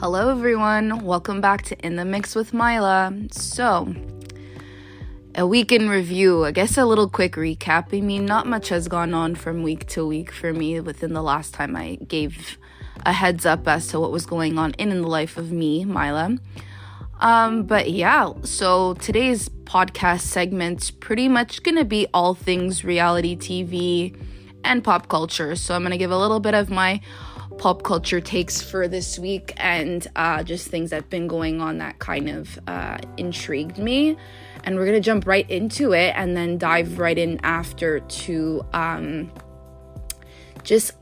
Hello everyone, welcome back to In the Mix with Myla. So, a week in review, I guess a little quick recap. I mean, not much has gone on from week to week for me within the last time I gave a heads up as to what was going on in the life of me, Myla. But yeah, so today's podcast segment's pretty much gonna be all things reality TV and pop culture. So I'm gonna give a little bit of my pop culture takes for this week and just things that have been going on that kind of intrigued me, and we're gonna jump right into it and then dive right in after to I'm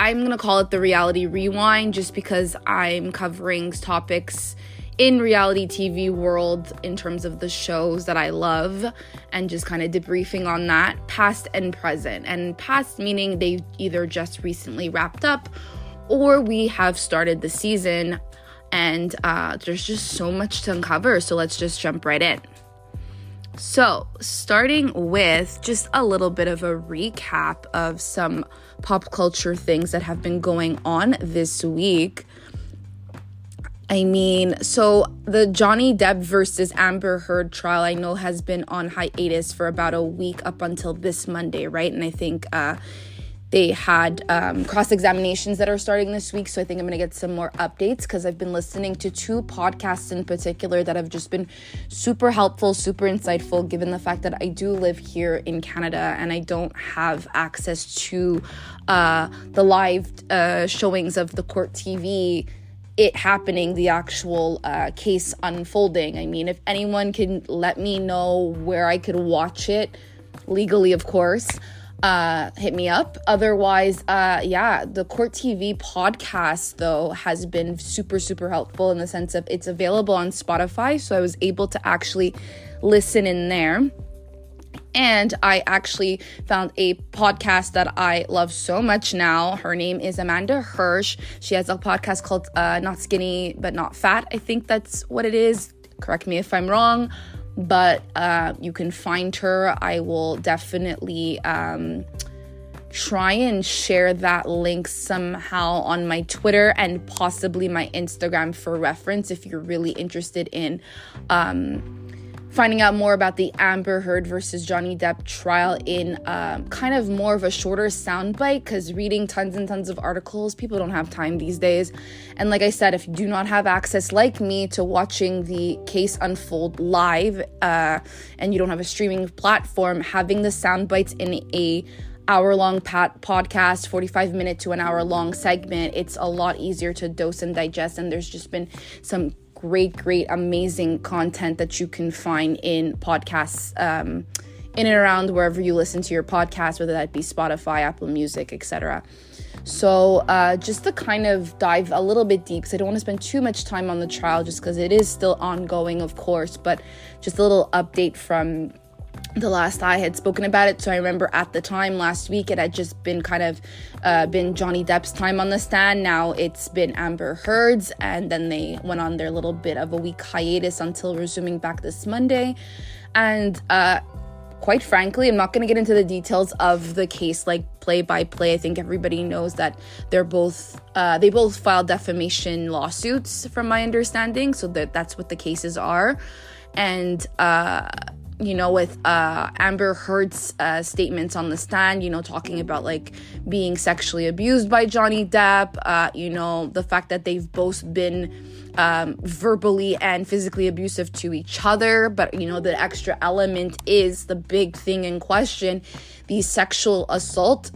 gonna call it the reality rewind, just because I'm covering topics in reality TV world in terms of the shows that I love and just kind of debriefing on that, past and present. And past meaning they've either just recently wrapped up or we have started the season, and there's just so much to uncover, so let's just jump right in. So, starting with just a little bit of a recap of some pop culture things that have been going on this week. I mean, so the Johnny Depp versus Amber Heard trial, I know, has been on hiatus for about a week up until this Monday, right? And I think they had cross-examinations that are starting this week, so I think I'm going to get some more updates, because I've been listening to two podcasts in particular that have just been super helpful, super insightful, given the fact that I do live here in Canada and I don't have access to the live showings of the court TV, it happening, the actual case unfolding. I mean, if anyone can let me know where I could watch it, legally, of course, hit me up. Otherwise, the Court TV podcast, though, has been super, super helpful in the sense of it's available on Spotify, so I was able to actually listen in there. And I actually found a podcast that I love so much now. Her name is Amanda Hirsch. She has a podcast called Not Skinny But Not Fat. I think that's what it is. Correct me if I'm wrong. But you can find her. I will definitely try and share that link somehow on my Twitter and possibly my Instagram for reference if you're really interested in finding out more about the Amber Heard versus Johnny Depp trial in kind of more of a shorter soundbite, because reading tons and tons of articles, people don't have time these days. And like I said, if you do not have access like me to watching the case unfold live and you don't have a streaming platform, having the soundbites in a hour-long podcast, 45-minute to an hour-long segment, it's a lot easier to dose and digest, and there's just been some great amazing content that you can find in podcasts in and around wherever you listen to your podcast, whether that be Spotify, Apple Music, etc. So just to kind of dive a little bit deep, because I don't want to spend too much time on the trial just because it is still ongoing, of course, but just a little update from the last I had spoken about it. So I remember at the time last week, it had just been kind of been Johnny Depp's time on the stand. Now it's been Amber Heard's, and then they went on their little bit of a week hiatus until resuming back this Monday. And quite frankly, I'm not going to get into the details of the case like play by play. I think everybody knows that they're both they both filed defamation lawsuits, from my understanding. So that's what the cases are. And you know, with Amber Heard's statements on the stand, you know, talking about like being sexually abused by Johnny Depp, you know, the fact that they've both been verbally and physically abusive to each other. But, you know, the extra element is the big thing in question, the sexual assault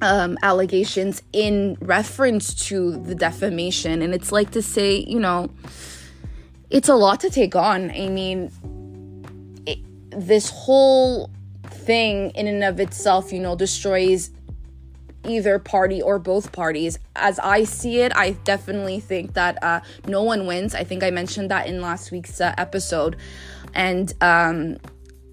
allegations in reference to the defamation. And it's like to say, you know, it's a lot to take on. I mean, this whole thing in and of itself, you know, destroys either party or both parties. As I see it, I definitely think that no one wins. I think I mentioned that in last week's episode. And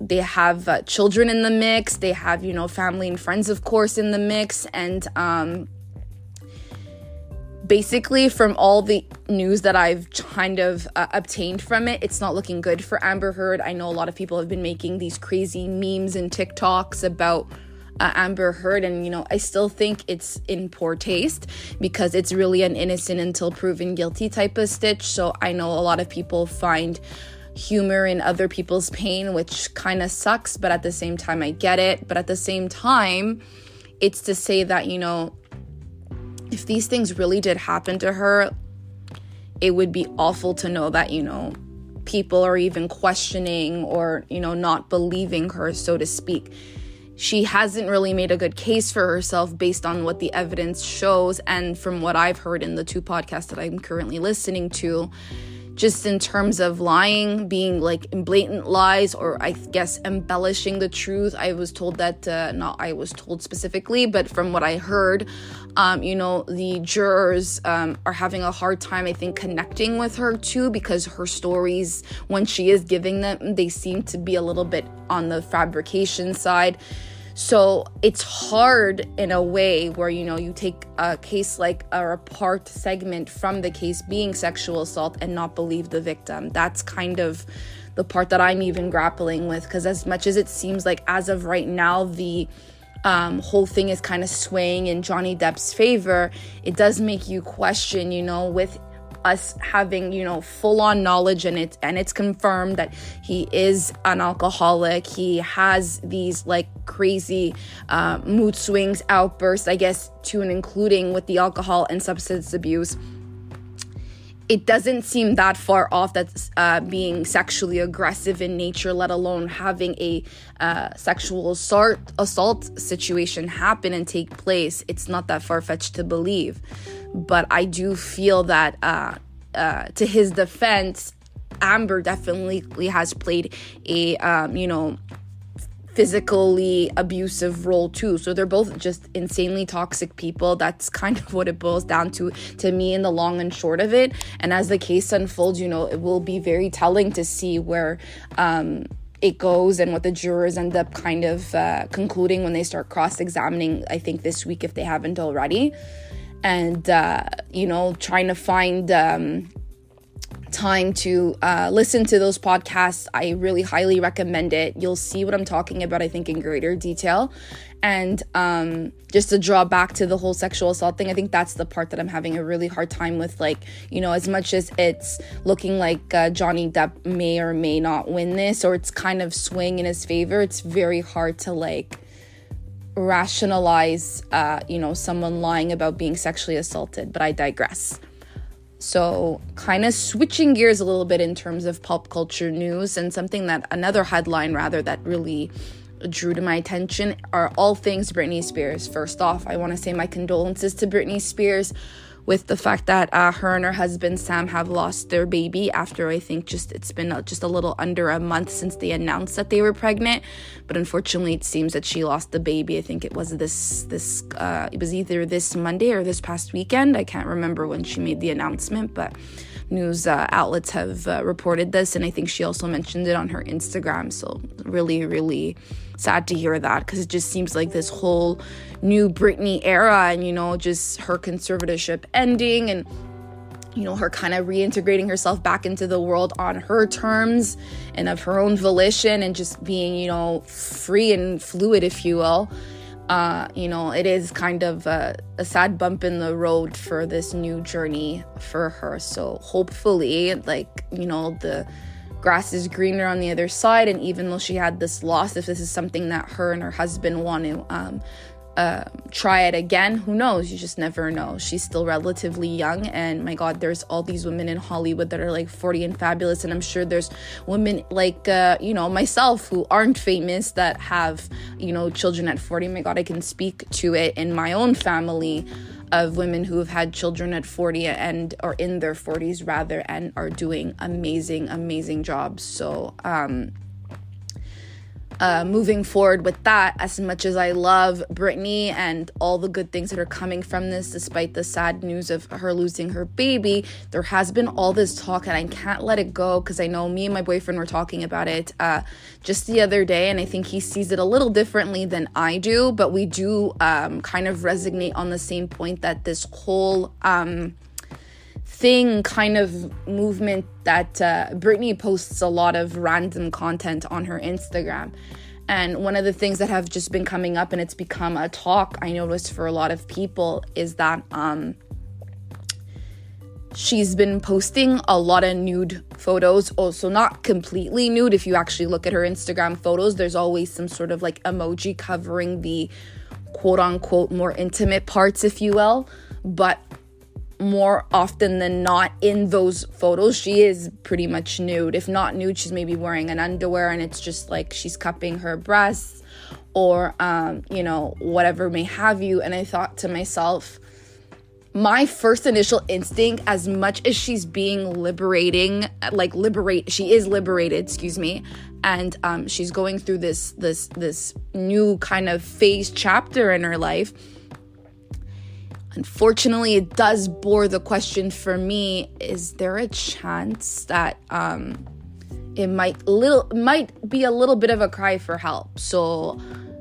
they have children in the mix. They have, you know, family and friends, of course, in the mix. And basically, from all the news that I've kind of obtained from it, it's not looking good for Amber Heard. I know a lot of people have been making these crazy memes and TikToks about Amber Heard. And, you know, I still think it's in poor taste because it's really an innocent until proven guilty type of stitch. So I know a lot of people find humor in other people's pain, which kind of sucks, but at the same time, I get it. But at the same time, it's to say that, you know, if these things really did happen to her, it would be awful to know that, you know, people are even questioning or, you know, not believing her, so to speak. She hasn't really made a good case for herself based on what the evidence shows and from what I've heard in the two podcasts that I'm currently listening to, just in terms of lying, being like blatant lies, or I guess embellishing the truth. I was told that, not I was told specifically, but from what I heard, you know, the jurors are having a hard time, I think, connecting with her too, because her stories, when she is giving them, they seem to be a little bit on the fabrication side. So it's hard in a way where, you know, you take a case like or a part segment from the case being sexual assault and not believe the victim. That's kind of the part that I'm even grappling with, because as much as it seems like as of right now, the whole thing is kind of swaying in Johnny Depp's favor, it does make you question, you know, with us having, you know, full-on knowledge, and it's confirmed that he is an alcoholic, he has these like crazy mood swings, outbursts, I guess, to and including with the alcohol and substance abuse. It doesn't seem that far off that being sexually aggressive in nature, let alone having a sexual assault situation happen and take place. It's not that far-fetched to believe. But I do feel that to his defense, Amber definitely has played a, you know, physically abusive role too. So they're both just insanely toxic people. That's kind of what it boils down to me in the long and short of it. And as the case unfolds, you know, it will be very telling to see where it goes and what the jurors end up kind of concluding when they start cross-examining, I think this week, if they haven't already. And, you know, trying to find time to listen to those podcasts. I really highly recommend it. You'll see what I'm talking about, I think, in greater detail. And just to draw back to the whole sexual assault thing, I think that's the part that I'm having a really hard time with. Like, you know, as much as it's looking like Johnny Depp may or may not win this, or it's kind of swing in his favor, it's very hard to, like, rationalize you know, someone lying about being sexually assaulted. But I digress. So kind of switching gears a little bit in terms of pop culture news, and something that another headline rather that really drew to my attention are all things Britney Spears. First off, I want to say my condolences to Britney Spears with the fact that her and her husband Sam have lost their baby after, I think, just it's been just a little under a month since they announced that they were pregnant. But unfortunately, it seems that she lost the baby. I think it was it was either this Monday or this past weekend. I can't remember when she made the announcement, but news outlets have reported this, and I think she also mentioned it on her Instagram. So really, really sad to hear that, because it just seems like this whole new Britney era, and, you know, just her conservatorship ending and, you know, her kind of reintegrating herself back into the world on her terms and of her own volition, and just being, you know, free and fluid, if you will. You know, it is kind of a sad bump in the road for this new journey for her. So hopefully, like, you know, the grass is greener on the other side. And even though she had this loss, if this is something that her and her husband want to try it again, who knows? You just never know. She's still relatively young, and my God, there's all these women in Hollywood that are like 40 and fabulous, and I'm sure there's women like you know, myself, who aren't famous, that have, you know, children at 40. My God, I can speak to it in my own family of women who have had children at 40 and are in their 40s rather, and are doing amazing jobs. So moving forward with that, as much as I love Britney and all the good things that are coming from this, despite the sad news of her losing her baby, there has been all this talk, and I can't let it go, because I know me and my boyfriend were talking about it just the other day, and I think he sees it a little differently than I do, but we do kind of resonate on the same point, that this whole thing, kind of movement, that Britney posts a lot of random content on her Instagram, And one of the things that have just been coming up, and it's become a talk, I noticed, for a lot of people, is that she's been posting a lot of nude photos. Also, not completely nude. If you actually look at her Instagram photos, there's always some sort of like emoji covering the quote-unquote more intimate parts, if you will. But more often than not, in those photos, she is pretty much nude. If not nude, she's maybe wearing an underwear, and it's just like she's cupping her breasts or, you know, whatever may have you. And I thought to myself, my first initial instinct, as much as she's being liberated, and she's going through this new kind of phase chapter in her life. Unfortunately, it does bore the question for me, is there a chance that it might be a little bit of a cry for help? So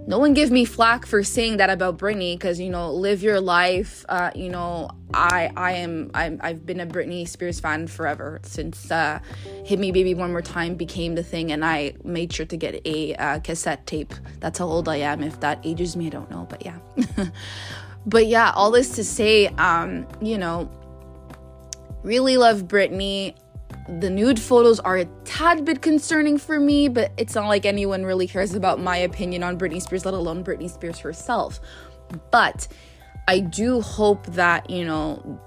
no one give me flack for saying that about Britney, because, you know, live your life. You know, I've been a Britney Spears fan forever, since Hit Me Baby One More Time became the thing, and I made sure to get a cassette tape. That's how old I am. If that ages me, I don't know, but yeah. But yeah, all this to say, you know, really love Britney. The nude photos are a tad bit concerning for me, but it's not like anyone really cares about my opinion on Britney Spears, let alone Britney Spears herself. But I do hope that, you know,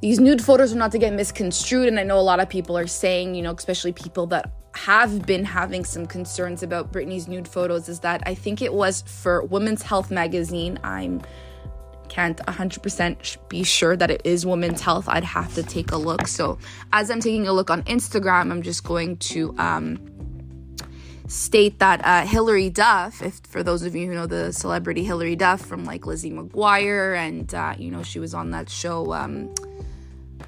these nude photos are not to get misconstrued. And I know a lot of people are saying, you know, especially people that have been having some concerns about Britney's nude photos, is that I think it was for Women's Health magazine. Can't 100% be sure that it is Women's Health. I'd have to take a look. So as I'm taking a look on Instagram, I'm just going to state that Hilary Duff, for those of you who know the celebrity Hilary Duff from like Lizzie McGuire, and you know, she was on that show, what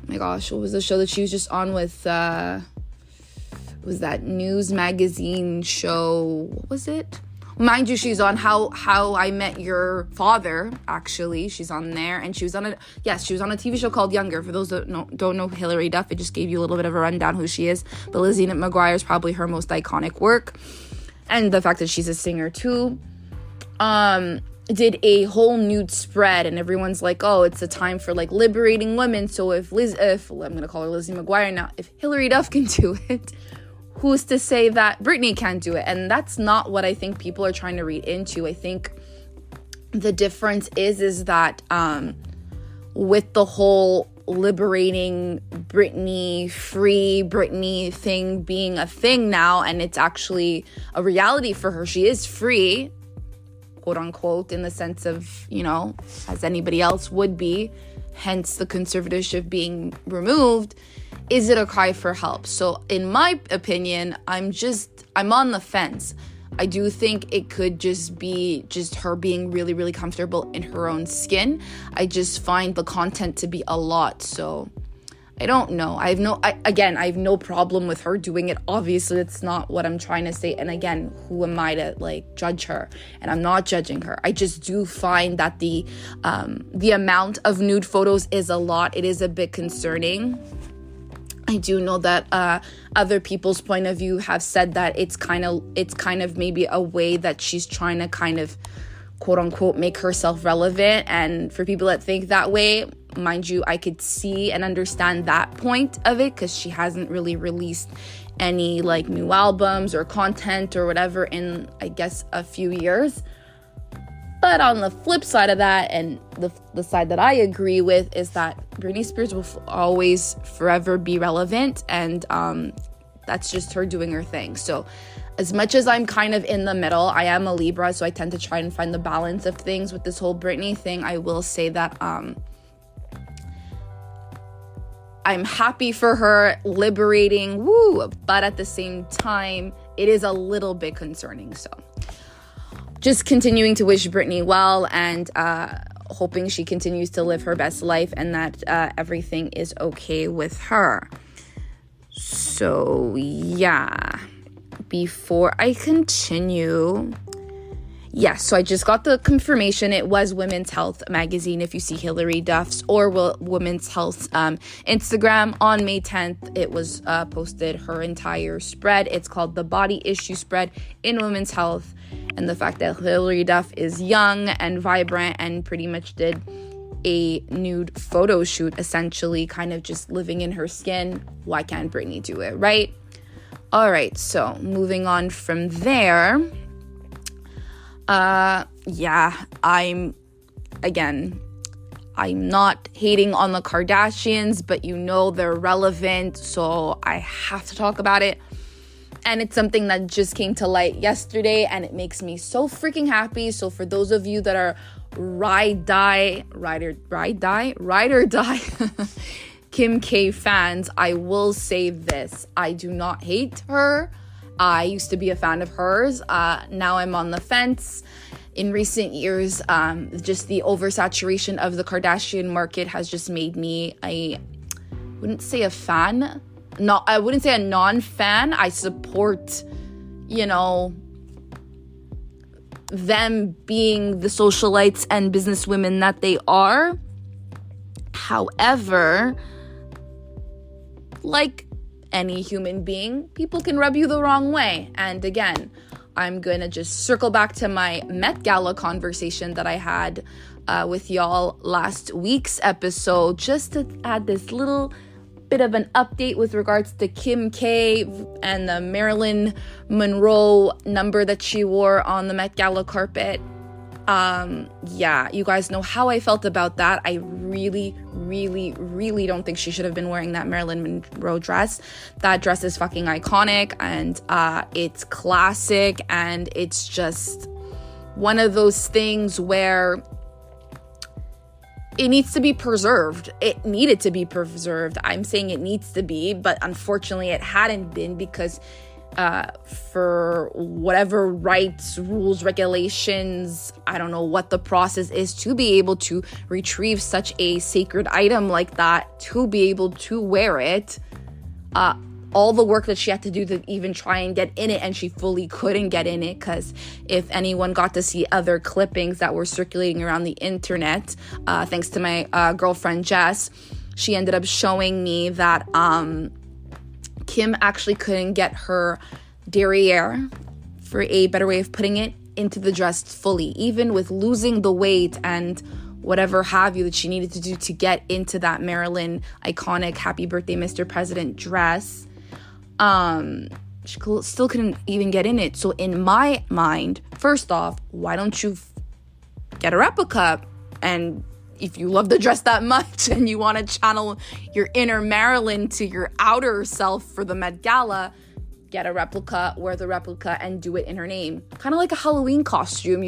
was the show that she was just on with, was that news magazine show, what was it? Mind you, she's on How I Met Your Father, actually. She's on there, and she was on a TV show called Younger. For those that don't know Hilary Duff, it just gave you a little bit of a rundown who she is. But Lizzie McGuire is probably her most iconic work. And the fact that she's a singer, too. Did a whole nude spread, and everyone's like, oh, it's a time for, like, liberating women. So if I'm going to call her Lizzie McGuire now, if Hilary Duff can do it, who's to say that Britney can't do it? And that's not what I think people are trying to read into. I think the difference is that with the whole liberating Britney, free Britney thing being a thing now, and it's actually a reality for her. She is free, quote unquote, in the sense of, you know, as anybody else would be, hence the conservatorship being removed. Is it a cry for help? So in my opinion, I'm on the fence. I do think it could just be her being really, really comfortable in her own skin. I just find the content to be a lot. So I don't know. I have no problem with her doing it. Obviously, it's not what I'm trying to say. And again, who am I to like judge her? And I'm not judging her. I just do find that the amount of nude photos is a lot. It is a bit concerning. I do know that other people's point of view have said that it's kind of maybe a way that she's trying to kind of, quote unquote, make herself relevant. And for people that think that way, mind you, I could see and understand that point of it, because she hasn't really released any like new albums or content or whatever in, I guess, a few years. But on the flip side of that, and the side that I agree with, is that Britney Spears will always forever be relevant, and that's just her doing her thing. So as much as I'm kind of in the middle, I am a Libra, so I tend to try and find the balance of things with this whole Britney thing. I will say that I'm happy for her, liberating, woo, but at the same time, it is a little bit concerning. So just continuing to wish Britney well, and hoping she continues to live her best life, and that everything is okay with her. So yeah, before I continue, Yes, so I just got the confirmation. It was Women's Health magazine. If you see Hilary Duff's or Women's Health's Instagram, on May 10th, it was posted her entire spread. It's called The Body Issue Spread in Women's Health. And the fact that Hilary Duff is young and vibrant and pretty much did a nude photo shoot, essentially kind of just living in her skin. Why can't Britney do it, right? All right, so moving on from there. I'm not hating on the Kardashians, but you know they're relevant, so I have to talk about it. And it's something that just came to light yesterday, and it makes me so freaking happy. So for those of you that are ride or die Kim K fans, I will say this. I do not hate her. I used to be a fan of hers. Now I'm on the fence. In recent years, just the oversaturation of the Kardashian market has just made me, I wouldn't say a non-fan. I support, them being the socialites and businesswomen that they are. However, like any human being, people can rub you the wrong way. And again, I'm going to just circle back to my Met Gala conversation that I had with y'all last week's episode, just to add this little bit of an update with regards to Kim K and the Marilyn Monroe number that she wore on the Met Gala carpet. You guys know how I felt about that. I really, really, really don't think she should have been wearing that Marilyn Monroe dress. That dress is fucking iconic, and it's classic, and it's just one of those things where it needs to be preserved. It needed to be preserved. I'm saying it needs to be, but unfortunately it hadn't been because for whatever rights, rules, regulations, I don't know what the process is to be able to retrieve such a sacred item like that, to be able to wear it, all the work that she had to do to even try and get in it, and she fully couldn't get in it, because if anyone got to see other clippings that were circulating around the internet, thanks to my girlfriend Jess, she ended up showing me that Kim actually couldn't get her derriere, for a better way of putting it, into the dress fully, even with losing the weight and whatever have you that she needed to do to get into that Marilyn iconic Happy Birthday Mr. President dress. She still couldn't even get in it. So in my mind, first off, why don't you get a replica? And if you love the dress that much and you want to channel your inner Marilyn to your outer self for the Met Gala, get a replica, wear the replica, and do it in her name. Kind of like a Halloween costume,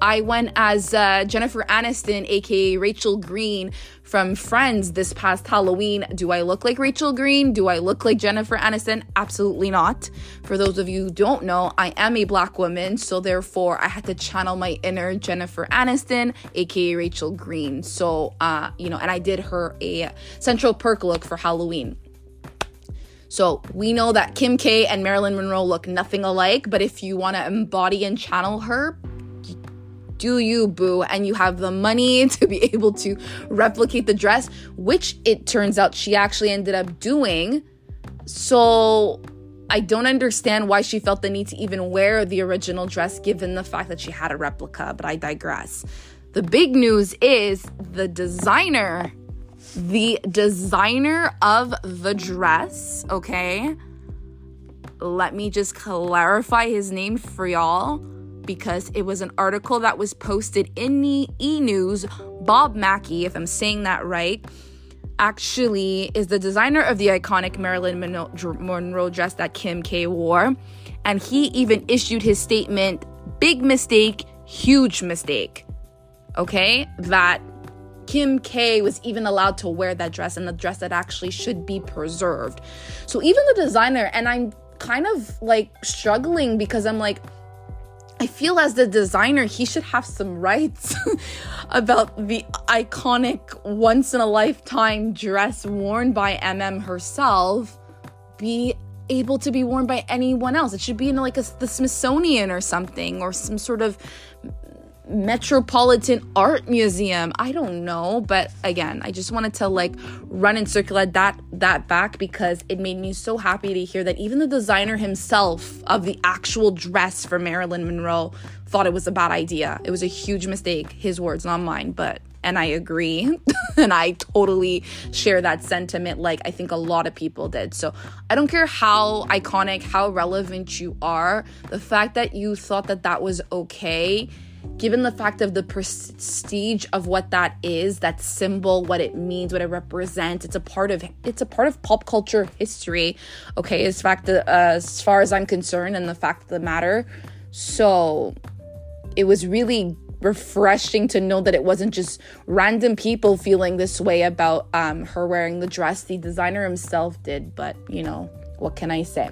I went as Jennifer Aniston, aka Rachel Green from Friends, this past Halloween. Do I look like Rachel Green? Do I look like Jennifer Aniston? Absolutely not. For those of you who don't know, I am a black woman, so therefore I had to channel my inner Jennifer Aniston, aka Rachel Green. So, and I did her a Central Perk look for Halloween. So we know that Kim K and Marilyn Monroe look nothing alike, but if you want to embody and channel her, do you, boo? And you have the money to be able to replicate the dress, which it turns out she actually ended up doing. So I don't understand why she felt the need to even wear the original dress, given the fact that she had a replica, but I digress. The big news is the designer of the dress, okay? Let me just clarify his name for y'all, because it was an article that was posted in the E! News. Bob Mackey, if I'm saying that right, actually is the designer of the iconic Marilyn Monroe dress that Kim K wore. And he even issued his statement, big mistake, huge mistake, okay? That Kim K was even allowed to wear that dress, and the dress that actually should be preserved. So even the designer, and I'm kind of struggling because I'm I feel as the designer, he should have some rights about the iconic once-in-a-lifetime dress worn by herself, be able to be worn by anyone else. It should be in like the Smithsonian or something, or some sort of metropolitan art museum. I don't know, but again, I just wanted to like run and circulate that back, because it made me so happy to hear that even the designer himself of the actual dress for Marilyn Monroe thought it was a bad idea. It was a huge mistake. His words, not mine, and I agree. And I totally share that sentiment, like I think a lot of people did. So I don't care how iconic, how relevant you are, the fact that you thought that was okay, given the fact of the prestige of what that is, that symbol, what it means, what it represents, it's a part of pop culture history, okay, as far as I'm concerned, and the fact of the matter. So it was really refreshing to know that it wasn't just random people feeling this way about her wearing the dress. The designer himself did, but you know, what can I say?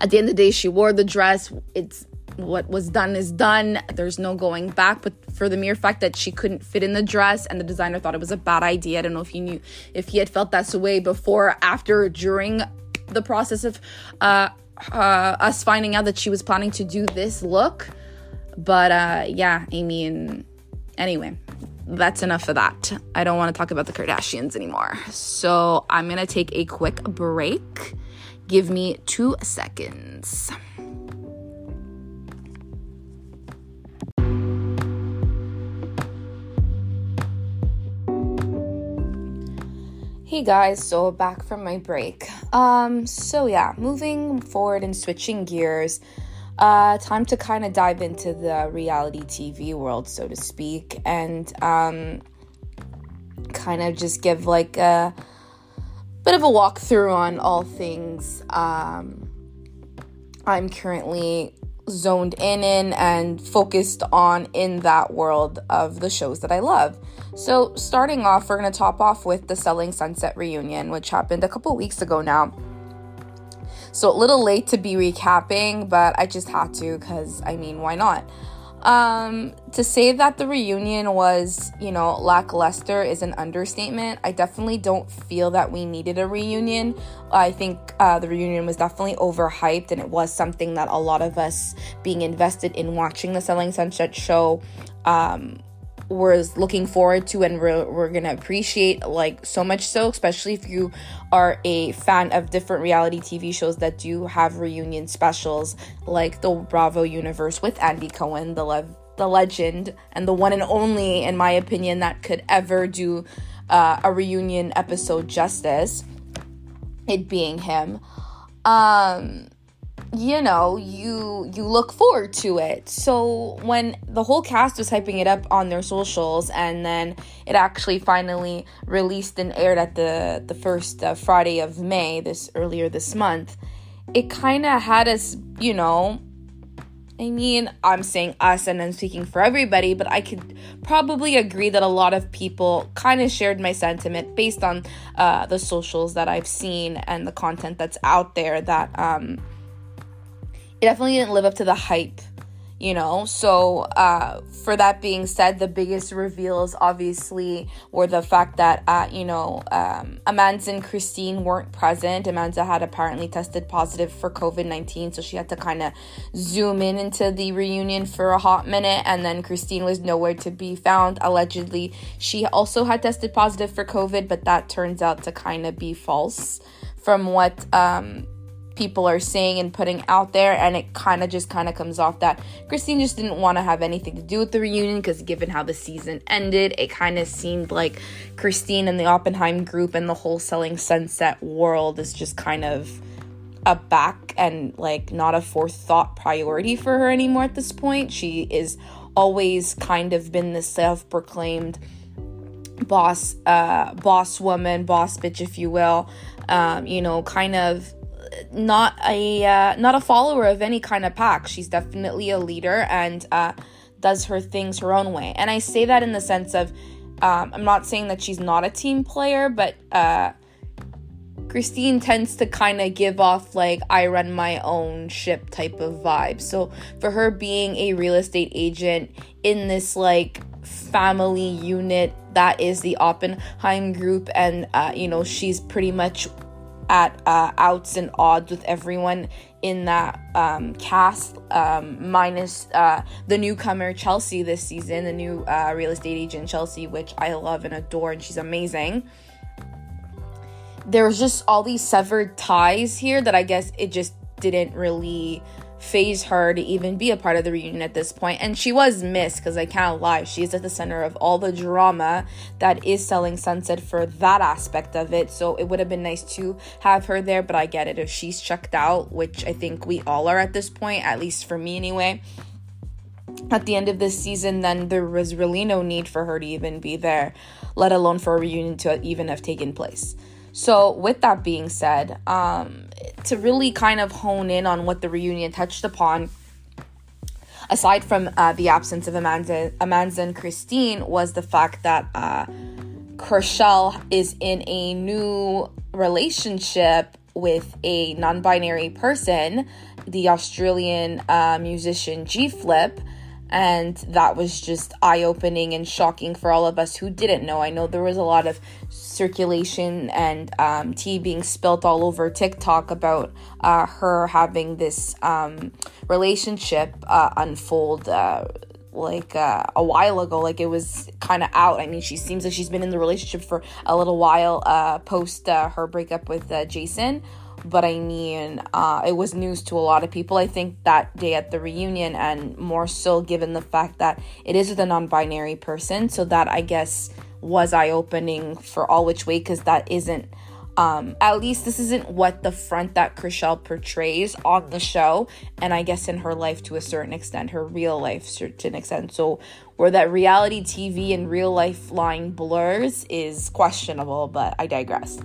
At the end of the day, she wore the dress. It's what was done is done. There's no going back. But for the mere fact that she couldn't fit in the dress and the designer thought it was a bad idea, I don't know if he knew, if he had felt that way before, after, during the process of us finding out that she was planning to do this look. But yeah, I mean, anyway, that's enough of that. I don't want to talk about the Kardashians anymore. So I'm going to take a quick break. Give me 2 seconds. Hey guys, so back from my break. So yeah, moving forward and switching gears. Time to kind of dive into the reality TV world, so to speak, and kind of just give like a bit of a walkthrough on all things I'm currently zoned in and focused on in that world of the shows that I love. So starting off, we're going to top off with the Selling Sunset reunion, which happened a couple weeks ago now. So a little late to be recapping, but I just had to, because, I mean, why not? To say that the reunion was, you know, lackluster is an understatement. I definitely don't feel that we needed a reunion. I think the reunion was definitely overhyped, and it was something that a lot of us being invested in watching the Selling Sunset show was looking forward to, and we're gonna appreciate, like, so much so, especially if you are a fan of different reality TV shows that do have reunion specials, like the Bravo universe with Andy Cohen, the legend and the one and only, in my opinion, that could ever do a reunion episode justice, it being him. You know, you look forward to it. So when the whole cast was hyping it up on their socials, and then it actually finally released and aired at the first Friday of May, earlier this month, it kind of had us, you know, I mean, I'm saying us and I'm speaking for everybody, but I could probably agree that a lot of people kind of shared my sentiment based on the socials that I've seen and the content that's out there, that it definitely didn't live up to the hype, you know. So for that being said, the biggest reveals obviously were the fact that Amanza and Christine weren't present. Amanza had apparently tested positive for COVID-19, so she had to kind of zoom into the reunion for a hot minute, and then Christine was nowhere to be found. Allegedly, she also had tested positive for COVID, but that turns out to kind of be false from what people are saying and putting out there, and it kind of comes off that Christine just didn't want to have anything to do with the reunion, because given how the season ended, it kind of seemed like Christine and the Oppenheim Group and the whole Selling Sunset world is just kind of a back and like not a forethought priority for her anymore at this point. She is always kind of been the self-proclaimed boss woman, boss bitch, if you will, you know, kind of not a follower of any kind of pack. She's definitely a leader and does her things her own way. And I say that in the sense of I'm not saying that she's not a team player, but Christine tends to kind of give off like I run my own ship type of vibe. So for her being a real estate agent in this like family unit that is the Oppenheim Group, and she's pretty much at outs and odds with everyone in that cast, minus the newcomer Chelsea this season, the new real estate agent Chelsea, which I love and adore, and she's amazing. There's just all these severed ties here that I guess it just didn't really phase her to even be a part of the reunion at this point. And she was missed, because I can't lie, she is at the center of all the drama that is Selling Sunset for that aspect of it. So it would have been nice to have her there, but I get it if she's checked out, which I think we all are at this point, at least for me anyway. At the end of this season, then there was really no need for her to even be there, let alone for a reunion to even have taken place. So with that being said, to really kind of hone in on what the reunion touched upon, aside from the absence of Amanza and Christine, was the fact that Chrishell is in a new relationship with a non-binary person, the Australian musician G-Flip. And that was just eye-opening and shocking for all of us who didn't know. I know there was a lot of circulation and tea being spilt all over TikTok about her having this relationship unfold a while ago. Like, it was kind of out. I mean, she seems like she's been in the relationship for a little while post her breakup with Jason. But I mean, it was news to a lot of people, I think, that day at the reunion, and more so given the fact that it is with a non-binary person. So that, I guess, was eye-opening for all which way, because that isn't, at least this isn't what the front that Chrishell portrays on the show, and I guess in her life to a certain extent, her real life to an extent. So where that reality TV and real life line blurs is questionable, but I digress.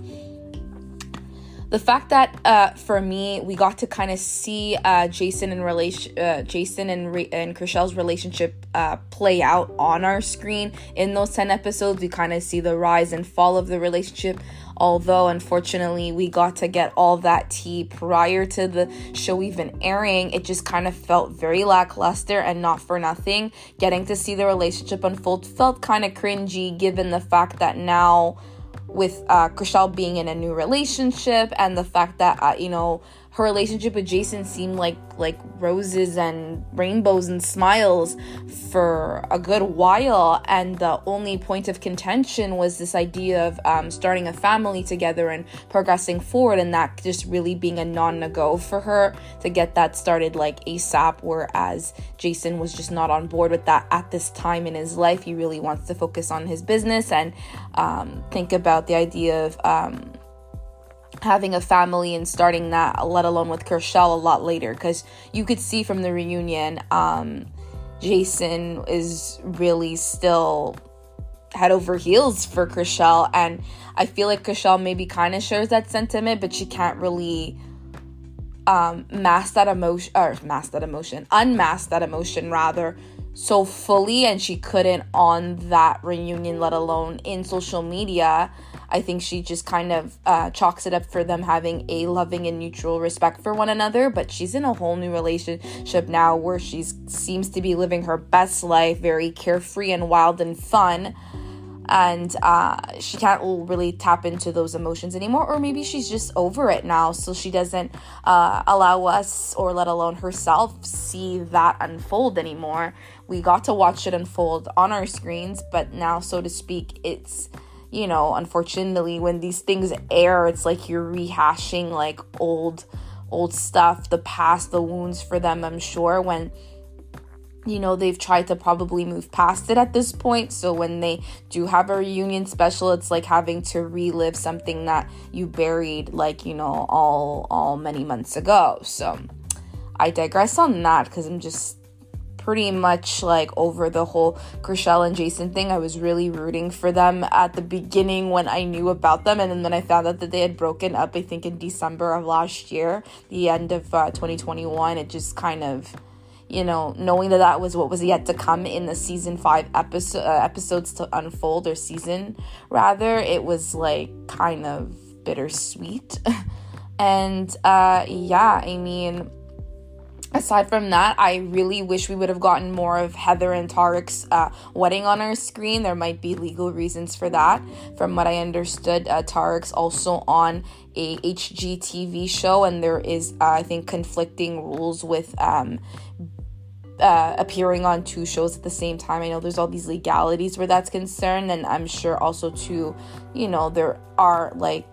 The fact that, for me, we got to kind of see Jason and Chrishell's relationship play out on our screen in those 10 episodes. We kind of see the rise and fall of the relationship, although, unfortunately, we got to get all that tea prior to the show even airing. It just kind of felt very lackluster and not for nothing. Getting to see the relationship unfold felt kind of cringy, given the fact that now, with Chrishell being in a new relationship, and the fact that her relationship with Jason seemed like roses and rainbows and smiles for a good while, and the only point of contention was this idea of starting a family together and progressing forward, and that just really being a non-nego for her to get that started like ASAP, whereas Jason was just not on board with that at this time in his life. He really wants to focus on his business and think about the idea of having a family and starting that, let alone with Chrishell, a lot later, because you could see from the reunion Jason is really still head over heels for Chrishell, and I feel like Chrishell maybe kind of shares that sentiment, but she can't really unmask that emotion rather so fully, and she couldn't on that reunion, let alone in social media. I think she just kind of chalks it up for them having a loving and mutual respect for one another, but she's in a whole new relationship now where she seems to be living her best life, very carefree and wild and fun, and she can't really tap into those emotions anymore, or maybe she's just over it now, so she doesn't allow us, or let alone herself, see that unfold anymore. We got to watch it unfold on our screens, but now, so to speak, it's, unfortunately, when these things air, it's like you're rehashing like old stuff, the past, the wounds for them, I'm sure, when they've tried to probably move past it at this point. So when they do have a reunion special, it's like having to relive something that you buried all many months ago. So I digress on that, because I'm just pretty much over the whole Chrishell and Jason thing. I was really rooting for them at the beginning when I knew about them, and then when I found out that they had broken up, I think in December of last year, the end of 2021, it just kind of, knowing that was what was yet to come in the season 5 episodes to unfold, or season rather, it was kind of bittersweet. And I mean, aside from that, I really wish we would have gotten more of Heather and Tarek's wedding on our screen. There might be legal reasons for that. From what I understood, Tarek's also on a HGTV show, and there is, I think, conflicting rules with appearing on two shows at the same time. I know there's all these legalities where that's concerned, and I'm sure also too, you know, there are like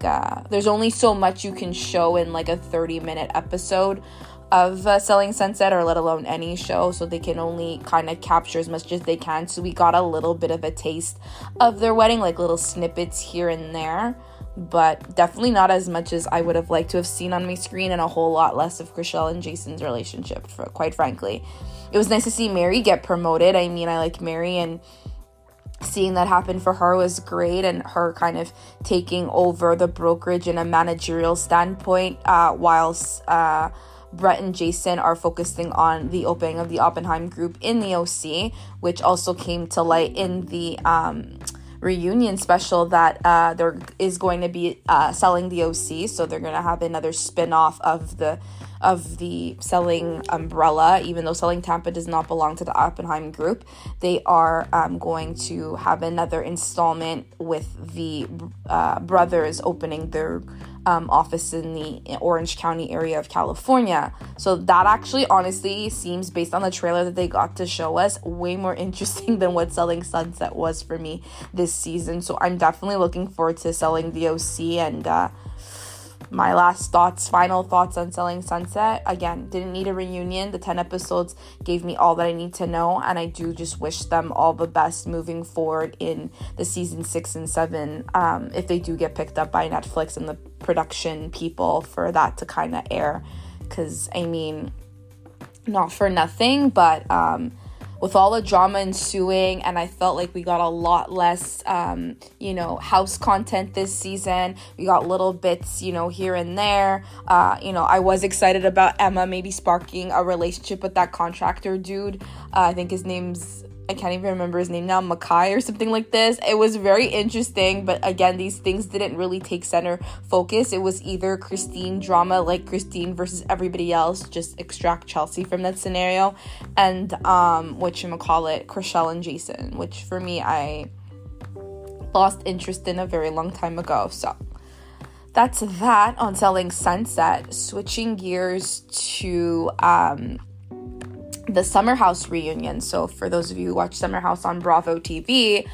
there's only so much you can show in like a 30-minute episode of Selling Sunset, or let alone any show, so they can only kind of capture as much as they can. So we got a little bit of a taste of their wedding, like little snippets here and there, but definitely not as much as I would have liked to have seen on my screen, and a whole lot less of Chrishell and Jason's relationship, for quite frankly. It was nice to see Mary get promoted. I mean, I like Mary, and seeing that happen for her was great, and her kind of taking over the brokerage in a managerial standpoint, whilst Brett and Jason are focusing on the opening of the Oppenheim Group in the OC, which also came to light in the reunion special that there is going to be Selling the OC. So they're going to have another spin-off of the Selling umbrella. Even though Selling Tampa does not belong to the Oppenheim Group, they are going to have another installment with the brothers opening their office in the Orange County area of California. So that actually honestly seems, based on the trailer that they got to show us, way more interesting than what Selling Sunset was for me this season. So I'm definitely looking forward to Selling the OC. And my last thoughts, final thoughts on Selling Sunset. Again, didn't need a reunion. The 10 episodes gave me all that I need to know, and I do just wish them all the best moving forward in the season 6 and 7, if they do get picked up by Netflix and the production people for that to kind of air. Because, I mean, not for nothing, but with all the drama ensuing, and I felt like we got a lot less, you know, house content this season. We got little bits, you know, here and there. You know, I was excited about Emma maybe sparking a relationship with that contractor dude. I think his name's, I can't even remember his name now, Makai or something like this. It was very interesting, but again, these things didn't really take center focus. It was either Christine drama, like Christine versus everybody else, just extract Chelsea from that scenario, and whatchamacallit, Chrishell and Jason, which for me, I lost interest in a very long time ago. So that's that on Selling Sunset. Switching gears to the Summer House reunion. So for those of you who watch Summer House on Bravo TV,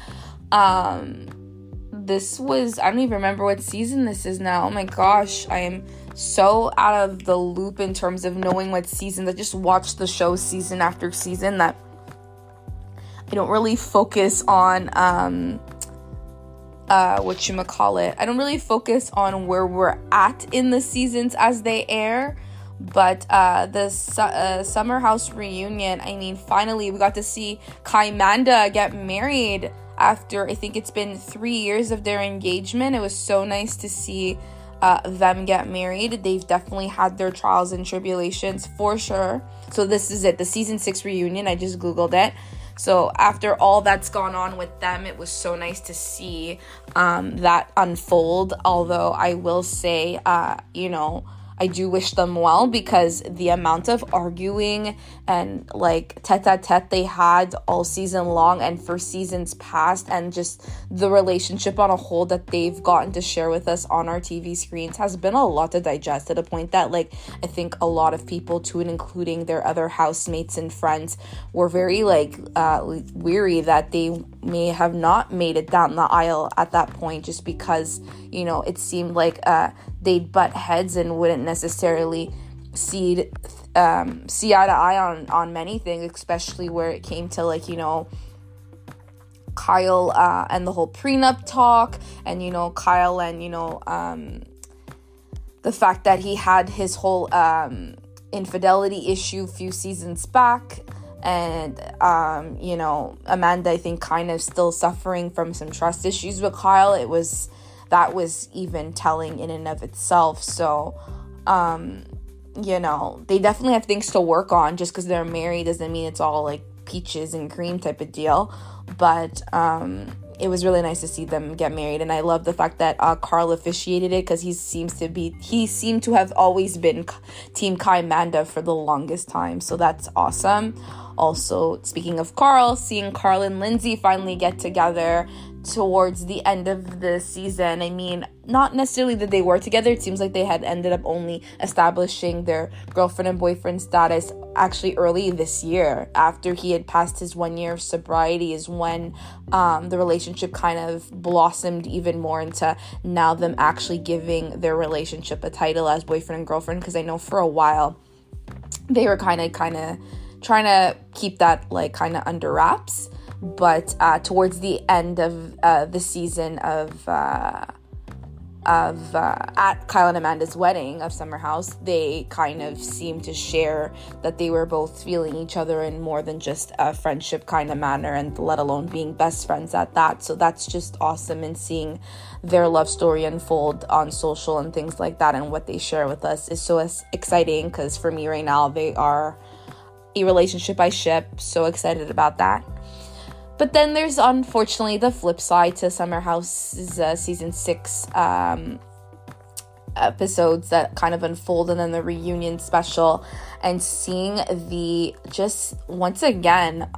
this was, I don't even remember what season this is now. Oh my gosh, I am so out of the loop in terms of knowing what season. I just watched the show season after season that I don't really focus on whatchamacallit. I don't really focus on where we're at in the seasons as they air. But the Summer House reunion, I mean, finally, we got to see Kaimanda get married after, I think it's been 3 years of their engagement. It was so nice to see them get married. They've definitely had their trials and tribulations, for sure. So this is it, the season 6 reunion. I just Googled it. So after all that's gone on with them, it was so nice to see that unfold. Although I will say, you know, I do wish them well, because the amount of arguing and like tete-a-tete they had all season long and for seasons past, and just the relationship on a whole that they've gotten to share with us on our TV screens has been a lot to digest, to the point that, like, I think a lot of people too, and including their other housemates and friends, were very like weary that they may have not made it down the aisle at that point, just because, you know, it seemed like they'd butt heads and wouldn't necessarily see eye to eye on many things, especially where it came to, like, you know, Kyle and the whole prenup talk, and, you know, Kyle and, you know, the fact that he had his whole infidelity issue a few seasons back. And, you know, Amanda, I think, kind of still suffering from some trust issues with Kyle. That was even telling in and of itself. So, you know, they definitely have things to work on. Just because they're married doesn't mean it's all like peaches and cream type of deal. But, it was really nice to see them get married, and I love the fact that Carl officiated it, because he seemed to have always been Team Kai Manda for the longest time, so that's awesome. Also, speaking of Carl, seeing Carl and Lindsay finally get together towards the end of the season. I mean, not necessarily that they were together, it seems like they had ended up only establishing their girlfriend and boyfriend status actually early this year, after he had passed his 1 year of sobriety, is when the relationship kind of blossomed even more into now them actually giving their relationship a title as boyfriend and girlfriend, because I know for a while they were kind of trying to keep that like kind of under wraps. But towards the end of the season of at Kyle and Amanda's wedding of Summer House, they kind of seemed to share that they were both feeling each other in more than just a friendship kind of manner, and let alone being best friends at that. So that's just awesome, and seeing their love story unfold on social and things like that, and what they share with us is so exciting, because for me right now they are a relationship I ship. So excited about that. But then there's, unfortunately, the flip side to Summer House's season 6 episodes that kind of unfold, and then the reunion special, and seeing the, just once again,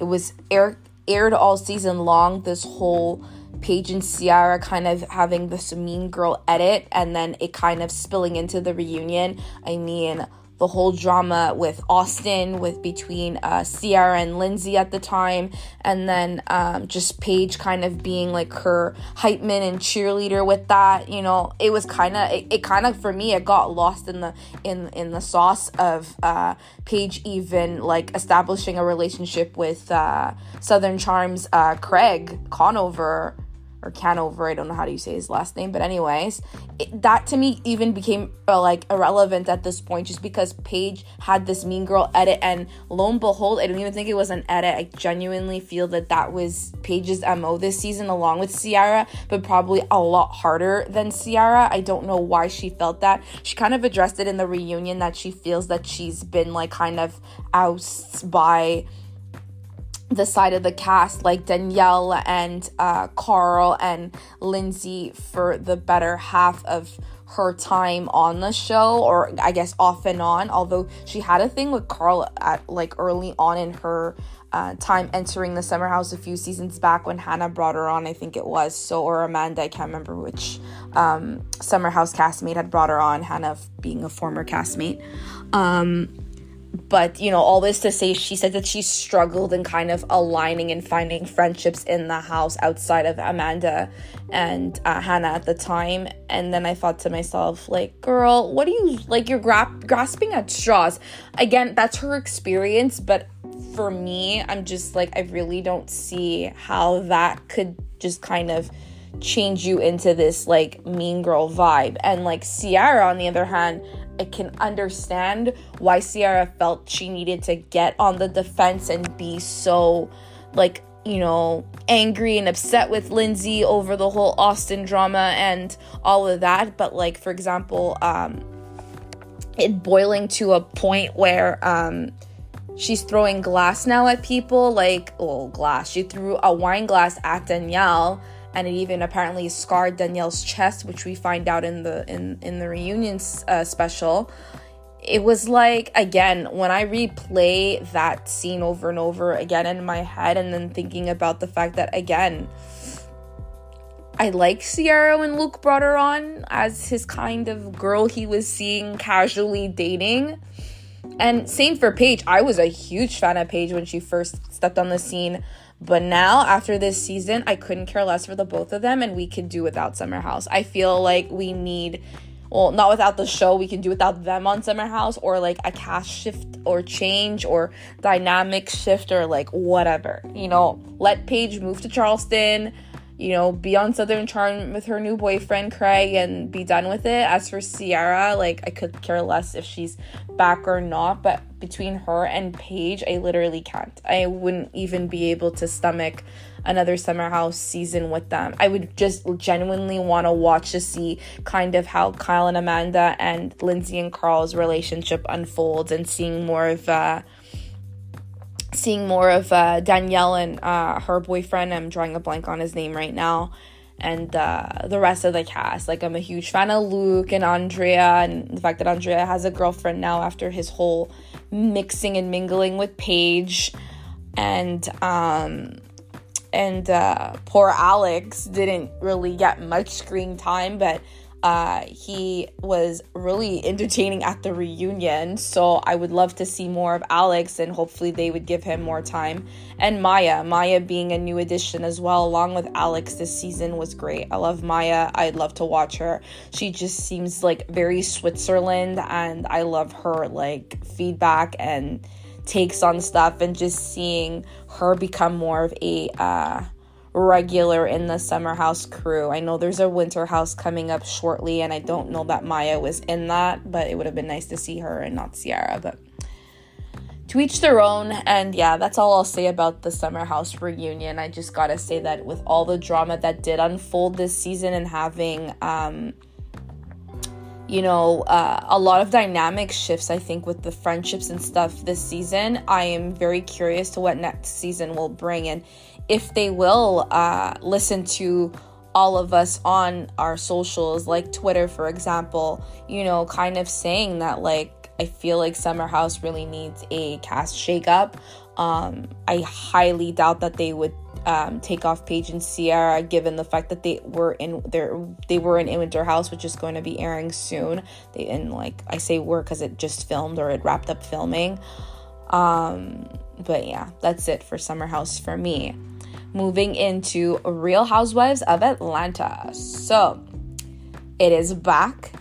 it was aired all season long, this whole Paige and Ciara kind of having this mean girl edit, and then it kind of spilling into the reunion. I mean, the whole drama with Austin, with between Ciara and Lindsay at the time, and then just Paige kind of being like her hype man and cheerleader with that. You know, it was kind of, it kind of, for me, it got lost in the sauce of Paige even like establishing a relationship with Southern Charm's Craig Conover. Or Canover, I don't know how do you say his last name, but anyways, that to me even became like irrelevant at this point, just because Paige had this mean girl edit, and lo and behold, I don't even think it was an edit. I genuinely feel that was Paige's MO this season, along with Ciara, but probably a lot harder than Ciara. I don't know why she felt that. She kind of addressed it in the reunion that she feels that she's been like kind of ousted by the side of the cast, like Danielle and Carl and Lindsay, for the better half of her time on the show, or I guess off and on, although she had a thing with Carl at like early on in her time entering the Summer House a few seasons back, when Hannah brought her on, I think it was, so, or Amanda, I can't remember which Summer House castmate had brought her on, Hannah being a former castmate. But, you know, all this to say, she said that she struggled in kind of aligning and finding friendships in the house outside of Amanda and Hannah at the time. And then I thought to myself, like, girl, what are you, like, you're grasping at straws. Again, that's her experience, but for me, I'm just like, I really don't see how that could just kind of change you into this, like, mean girl vibe. And, like, Ciara, on the other hand, I can understand why Ciara felt she needed to get on the defense and be so, like, you know, angry and upset with Lindsay over the whole Austin drama and all of that. But, like, for example, it boiling to a point where she's throwing glass now at people. Like, oh, glass. She threw a wine glass at Danielle, and it even apparently scarred Danielle's chest, which we find out in the reunion special. It was like, again, when I replay that scene over and over again in my head, and then thinking about the fact that, again, I like Ciara when Luke brought her on as his kind of girl he was seeing casually dating. And same for Paige. I was a huge fan of Paige when she first stepped on the scene. But now, after this season, I couldn't care less for the both of them, and we could do without Summer House. I feel like we need, well, not without the show, we can do without them on Summer House, or like a cast shift or change or dynamic shift or like whatever. You know, let Paige move to Charleston, you know, be on Southern Charm with her new boyfriend, Craig, and be done with it. As for Ciara, like, I could care less if she's back or not, but between her and Paige, I literally can't. I wouldn't even be able to stomach another Summer House season with them. I would just genuinely want to watch to see kind of how Kyle and Amanda and Lindsay and Carl's relationship unfolds, and seeing more of seeing more of Danielle and her boyfriend. I'm drawing a blank on his name right now. And the rest of the cast. Like, I'm a huge fan of Luke and Andrea, and the fact that Andrea has a girlfriend now after his whole mixing and mingling with Paige. And poor Alex didn't really get much screen time, but he was really entertaining at the reunion, so I would love to see more of Alex, and hopefully they would give him more time. And Maya being a new addition as well, along with Alex this season, was great. I love Maya. I'd love to watch her. She just seems like very Switzerland, and I love her like feedback and takes on stuff, and just seeing her become more of a regular in the Summer House crew. I know there's a Winter House coming up shortly, and I don't know that Maya was in that, but it would have been nice to see her and not Ciara, but to each their own. And yeah, that's all I'll say about the Summer House reunion. I just gotta say that with all the drama that did unfold this season, and having a lot of dynamic shifts, I think, with the friendships and stuff this season, I am very curious to what next season will bring, and if they will listen to all of us on our socials, like Twitter, for example, kind of saying that, like, I feel like Summer House really needs a cast shakeup. I highly doubt that they would take off Paige and Ciara, given the fact that they were in Winter House, which is going to be airing soon. I say were because it just filmed, or it wrapped up filming. But yeah, that's it for Summer House for me. Moving into Real Housewives of Atlanta. So it is back.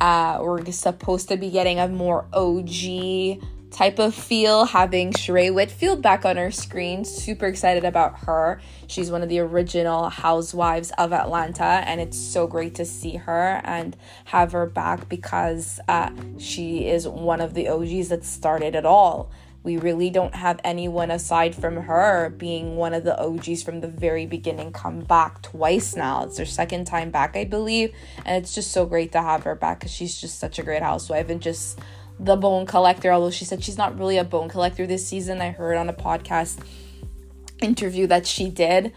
We're supposed to be getting a more OG type of feel, having Sheree Whitfield back on her screen. Super excited about her. She's one of the original Housewives of Atlanta, and it's so great to see her and have her back, because she is one of the OGs that started it all. We really don't have anyone aside from her, being one of the OGs from the very beginning, come back twice now. It's her second time back, I believe, and it's just so great to have her back, because she's just such a great housewife, and just the bone collector, although she said she's not really a bone collector this season. I heard on a podcast interview that she did,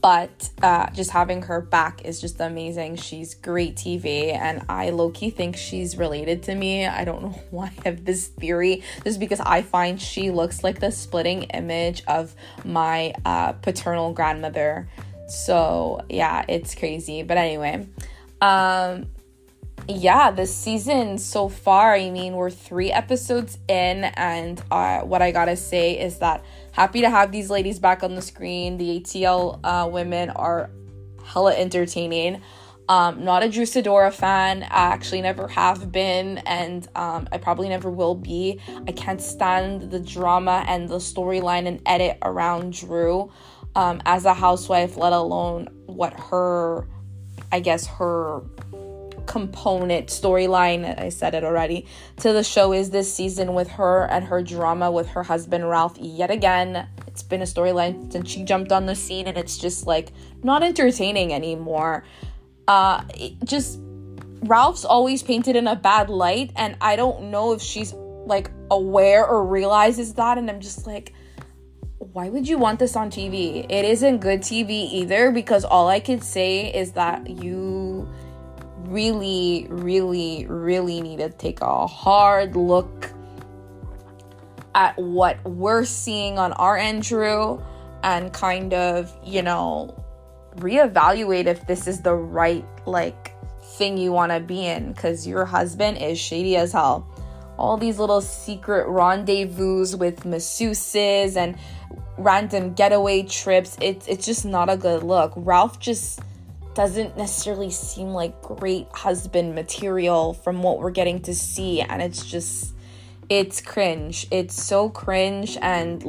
but just having her back is just amazing. She's great TV, and I low-key think she's related to me. I don't know why I have this theory, just because I find she looks like the splitting image of my paternal grandmother. So yeah, it's crazy. But anyway, yeah, this season so far, I mean, we're 3 episodes in, and what I gotta say is that happy to have these ladies back on the screen. The ATL women are hella entertaining. Not a Drew Sidora fan. I actually never have been, and I probably never will be. I can't stand the drama and the storyline and edit around Drew as a housewife, let alone what her component storyline, I said it already, to the show is this season, with her and her drama with her husband Ralph yet again. It's been a storyline since she jumped on the scene, and it's just like not entertaining anymore. Just Ralph's always painted in a bad light, and I don't know if she's like aware or realizes that, and I'm just like, why would you want this on TV? It isn't good TV either, because all I could say is that you really, really, really need to take a hard look at what we're seeing on our end, Drew, and kind of, reevaluate if this is the right, thing you want to be in, because your husband is shady as hell. All these little secret rendezvous with masseuses and random getaway trips, it's just not a good look. Ralph just doesn't necessarily seem like great husband material from what we're getting to see, and it's cringe. It's so cringe and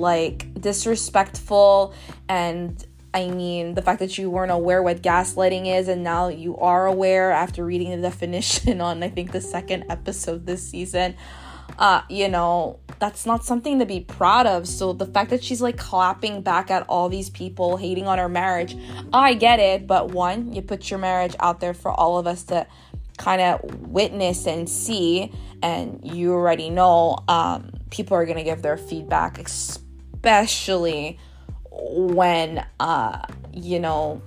disrespectful, and I mean the fact that you weren't aware what gaslighting is, and now you are aware after reading the definition on I think the 2nd episode this season. That's not something to be proud of. So the fact that she's clapping back at all these people hating on her marriage, I get it, but one, you put your marriage out there for all of us to kind of witness and see, and you already know people are gonna give their feedback, especially when, you know,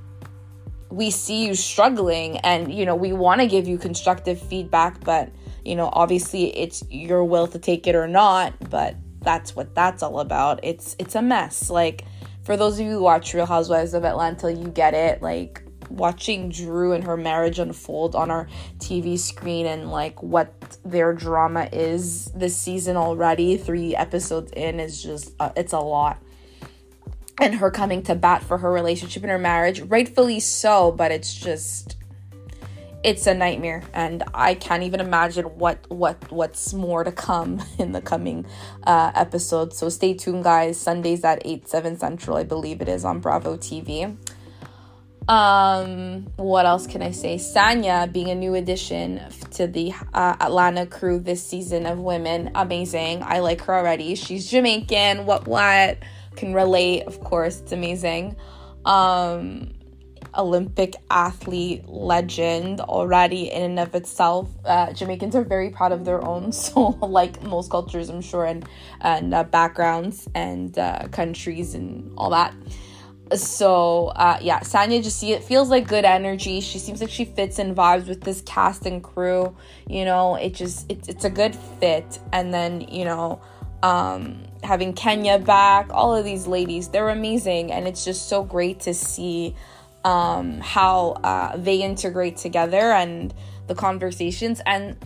we see you struggling and, you know, we want to give you constructive feedback, but, you know, obviously it's your will to take it or not, but that's what that's all about. It's a mess. Like, for those of you who watch Real Housewives of Atlanta, you get it. Like, watching Drew and her marriage unfold on our TV screen and, like, what their drama is this season already, 3 episodes in, is just, it's a lot. And her coming to bat for her relationship and her marriage, rightfully so, but it's just, it's a nightmare, and I can't even imagine what's more to come in the coming episodes. So stay tuned, guys. Sundays at 8/7 Central, I believe it is, on Bravo TV. What else can I say? Sanya being a new addition to the Atlanta crew this season of Women, amazing. I like her already. She's Jamaican. What? Can relate, of course. It's amazing. Olympic athlete, legend already in and of itself. Jamaicans are very proud of their own, so like most cultures, I'm sure, and backgrounds and countries and all that. So yeah, Sanya, just see, it feels like good energy. She seems like she fits and vibes with this cast and crew. You know, it just, it's a good fit. And then, you know, having Kenya back, all of these ladies, they're amazing, and it's just so great to see how they integrate together and the conversations. And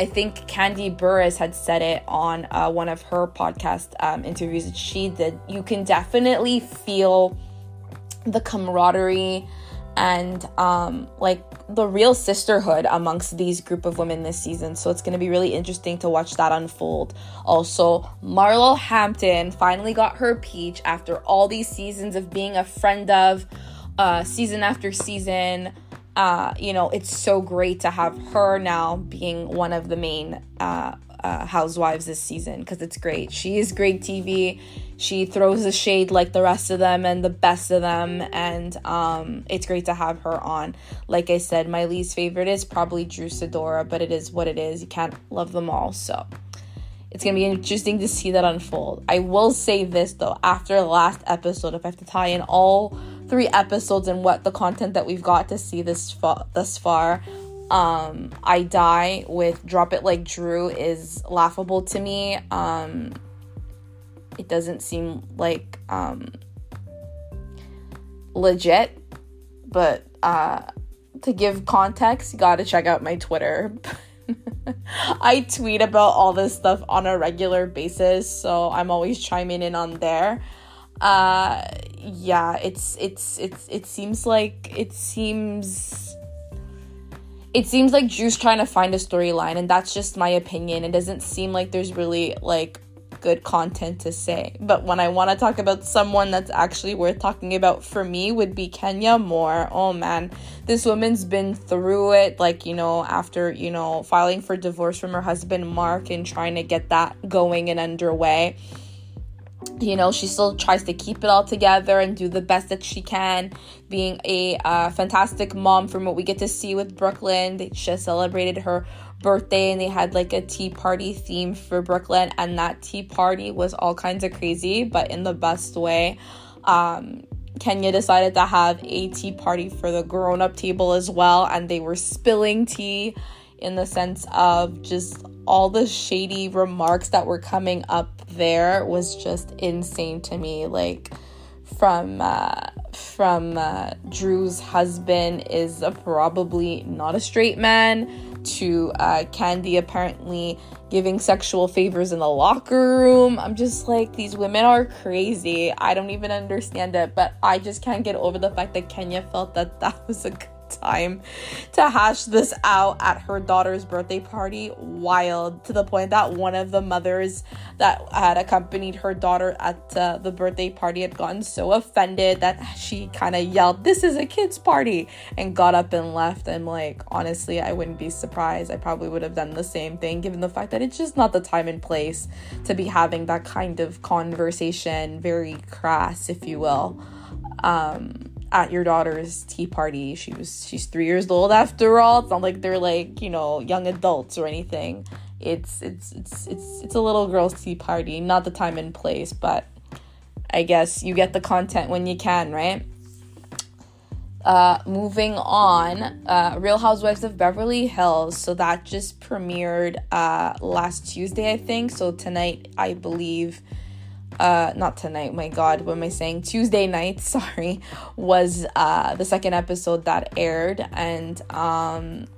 I think Candy Burris had said it on one of her podcast interviews that she did. You can definitely feel the camaraderie and like the real sisterhood amongst these group of women this season. So it's going to be really interesting to watch that unfold. Also, Marlo Hampton finally got her peach after all these seasons of being a friend of, season after season. You know, it's so great to have her now being one of the main housewives this season, because it's great. She is great TV. She throws the shade like the rest of them and the best of them, and it's great to have her on. Like I said, my least favorite is probably Drew Sidora, but it is what it is. You can't love them all, so it's gonna be interesting to see that unfold. I will say this though, after the last episode, if I have to tie in all 3 episodes and what the content that we've got to see thus far, I die with Drop It Like Drew is laughable to me. It doesn't seem like legit, but to give context, you gotta check out my Twitter. I tweet about all this stuff on a regular basis, so I'm always chiming in on there. Yeah, it seems like Drew's trying to find a storyline, and that's just my opinion. It doesn't seem like there's really like good content to say, but when I want to talk about someone that's actually worth talking about, for me would be Kenya Moore. Oh man, this woman's been through it, like, you know, after, you know, filing for divorce from her husband Mark and trying to get that going and underway, you know, she still tries to keep it all together and do the best that she can, being a fantastic mom from what we get to see with Brooklyn. They just celebrated her birthday and they had like a tea party theme for Brooklyn, and that tea party was all kinds of crazy, but in the best way. Kenya decided to have a tea party for the grown-up table as well, and they were spilling tea in the sense of just all the shady remarks that were coming up there was just insane to me. Like from Drew's husband is probably not a straight man, to Candy apparently giving sexual favors in the locker room. I'm just like, these women are crazy. I don't even understand it, but I just can't get over the fact that Kenya felt that was a good time to hash this out at her daughter's birthday party. Wild, to the point that one of the mothers that had accompanied her daughter at the birthday party had gotten so offended that she kind of yelled, "This is a kid's party," and got up and left. And like, honestly, I wouldn't be surprised. I probably would have done the same thing, given the fact that it's just not the time and place to be having that kind of conversation, very crass, if you will, at your daughter's tea party. She's 3 years old after all. It's not like they're like, you know, young adults or anything. It's a little girl's tea party, not the time and place. But I guess you get the content when you can, right? Moving on, Real Housewives of Beverly Hills. So that just premiered last Tuesday, I think. So tonight, I believe, not tonight, my God, what am I saying? Tuesday night, sorry, was the second episode that aired. And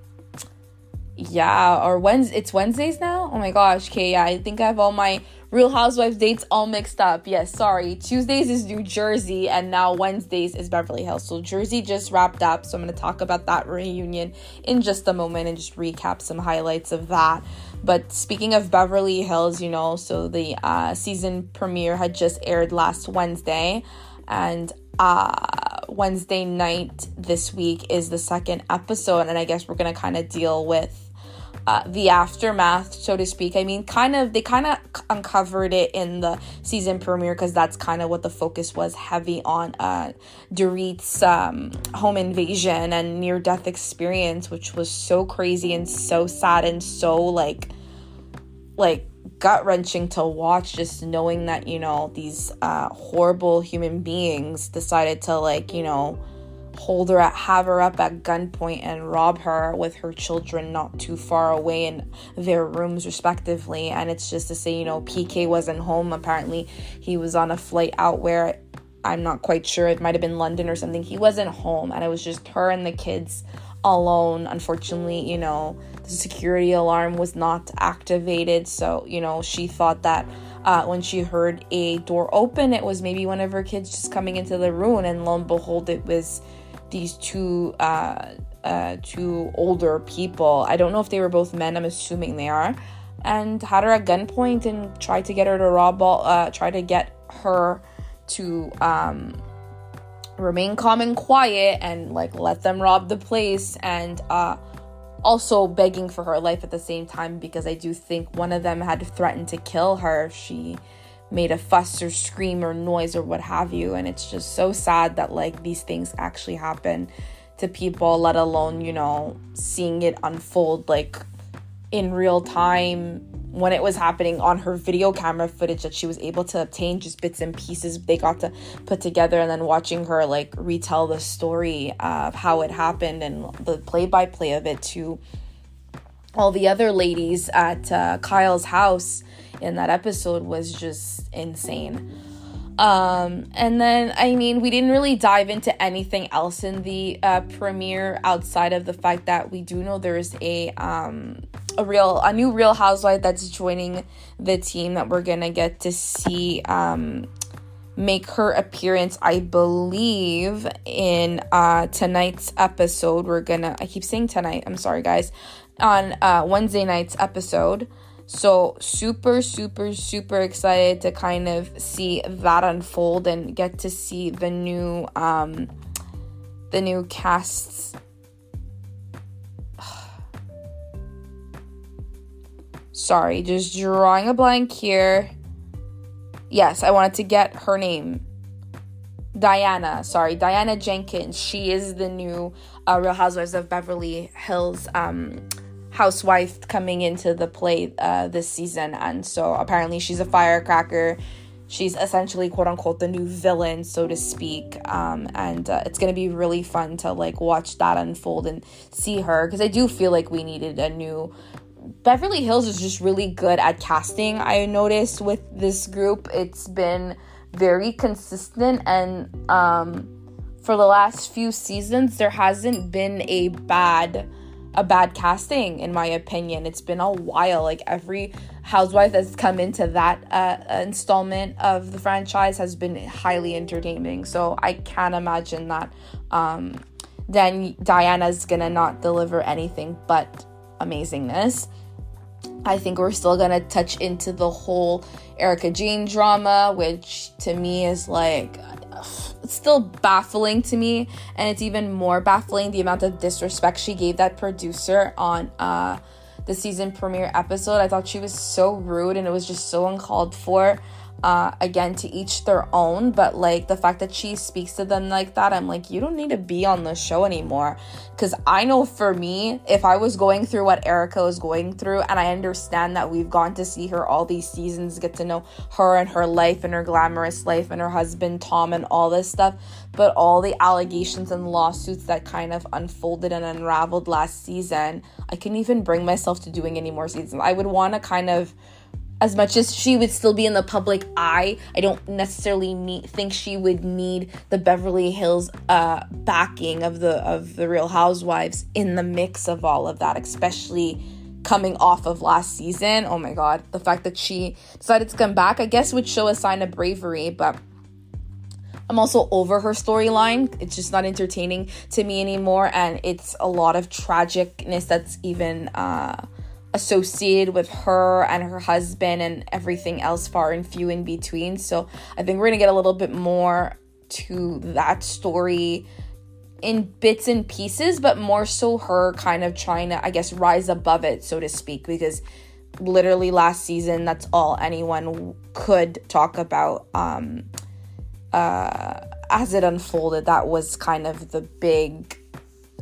yeah, or Wednesday, it's Wednesdays now? Oh my gosh, okay, yeah, I think I have all my Real Housewives dates all mixed up. Yes, sorry. Tuesdays is New Jersey, and now Wednesdays is Beverly Hills. So Jersey just wrapped up, so I'm going to talk about that reunion in just a moment and just recap some highlights of that. But speaking of Beverly Hills, you know, so the season premiere had just aired last Wednesday, and Wednesday night this week is the second episode, and I guess we're going to kind of deal with the aftermath, so to speak. I mean, kind of, they kind of uncovered it in the season premiere because that's kind of what the focus was heavy on, Dorit's home invasion and near-death experience, which was so crazy and so sad and so, like gut-wrenching to watch, just knowing that, you know, these horrible human beings decided to, like, you know, hold her, have her up at gunpoint and rob her with her children not too far away in their rooms respectively. And it's just to say, you know, PK wasn't home. Apparently he was on a flight out where, I'm not quite sure, it might have been London or something. He wasn't home, and it was just her and the kids alone. Unfortunately, you know, the security alarm was not activated, so, you know, she thought that when she heard a door open, it was maybe one of her kids just coming into the room, and lo and behold, it was these two older people. I don't know if they were both men, I'm assuming they are, and had her at gunpoint and tried to get her to remain calm and quiet and, like, let them rob the place, and also begging for her life at the same time, because I do think one of them had threatened to kill her if she made a fuss or scream or noise or what have you. And it's just so sad that, like, these things actually happen to people, let alone, you know, seeing it unfold, like, in real time when it was happening on her video camera footage that she was able to obtain, just bits and pieces they got to put together, and then watching her, like, retell the story of how it happened and the play-by-play of it to all the other ladies at Kyle's house in that episode was just insane. And then, I mean, we didn't really dive into anything else in the premiere outside of the fact that we do know there's a new Real Housewife that's joining the team that we're gonna get to see make her appearance, I believe, in tonight's episode. I keep saying tonight, I'm sorry guys, on Wednesday night's episode. So super, super, super excited to kind of see that unfold and get to see the new casts. Sorry, just drawing a blank here. Yes, I wanted to get her name. Diana Jenkins. She is the new Real Housewives of Beverly Hills housewife coming into the play this season. And so apparently she's a firecracker. She's essentially, quote unquote, the new villain, so to speak. And it's going to be really fun to, like, watch that unfold and see her, because I do feel like we needed a new... Beverly Hills is just really good at casting, I noticed, with this group. It's been very consistent, and for the last few seasons there hasn't been a bad casting, in my opinion. It's been a while. Like, every housewife that's come into that installment of the franchise has been highly entertaining. So I can't imagine that then Diana's gonna not deliver anything but amazingness. I think we're still gonna touch into the whole Erica Jane drama, which to me is, like, it's still baffling to me, and it's even more baffling the amount of disrespect she gave that producer on the season premiere episode. I thought she was so rude, and it was just so uncalled for. Again, to each their own, but like the fact that she speaks to them like that, I'm like, you don't need to be on the show anymore. Because I know for me, if I was going through what Erica was going through, and I understand that we've gone to see her all these seasons, get to know her and her life and her glamorous life and her husband Tom and all this stuff, but all the allegations and lawsuits that kind of unfolded and unraveled last season, I couldn't even bring myself to doing any more seasons. I would want to kind of, as much as she would still be in the public eye, I don't necessarily think she would need the Beverly Hills backing of the Real Housewives in the mix of all of that, especially coming off of last season. Oh my God, the fact that she decided to come back, I guess, would show a sign of bravery, but I'm also over her storyline. It's just not entertaining to me anymore, and it's a lot of tragicness that's even associated with her and her husband and everything else, far and few in between. So I think we're gonna get a little bit more to that story in bits and pieces, but more so her kind of trying to, I guess, rise above it, so to speak, because literally last season, that's all anyone could talk about as it unfolded. That was kind of the big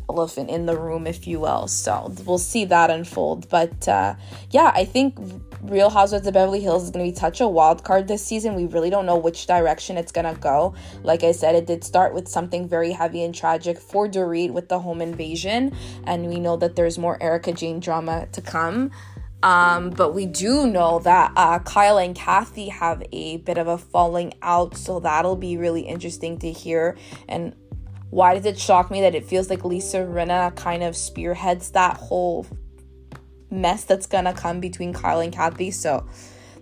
elephant in the room, if you will. So we'll see that unfold, but yeah, I think Real Housewives of Beverly Hills is going to be such a wild card this season. We really don't know which direction it's going to go. Like I said, it did start with something very heavy and tragic for Dorit with the home invasion, and we know that there's more Erica Jane drama to come, but we do know that Kyle and Kathy have a bit of a falling out, so that'll be really interesting to hear. And why does it shock me that it feels like Lisa Rinna kind of spearheads that whole mess that's gonna come between Kyle and Kathy? So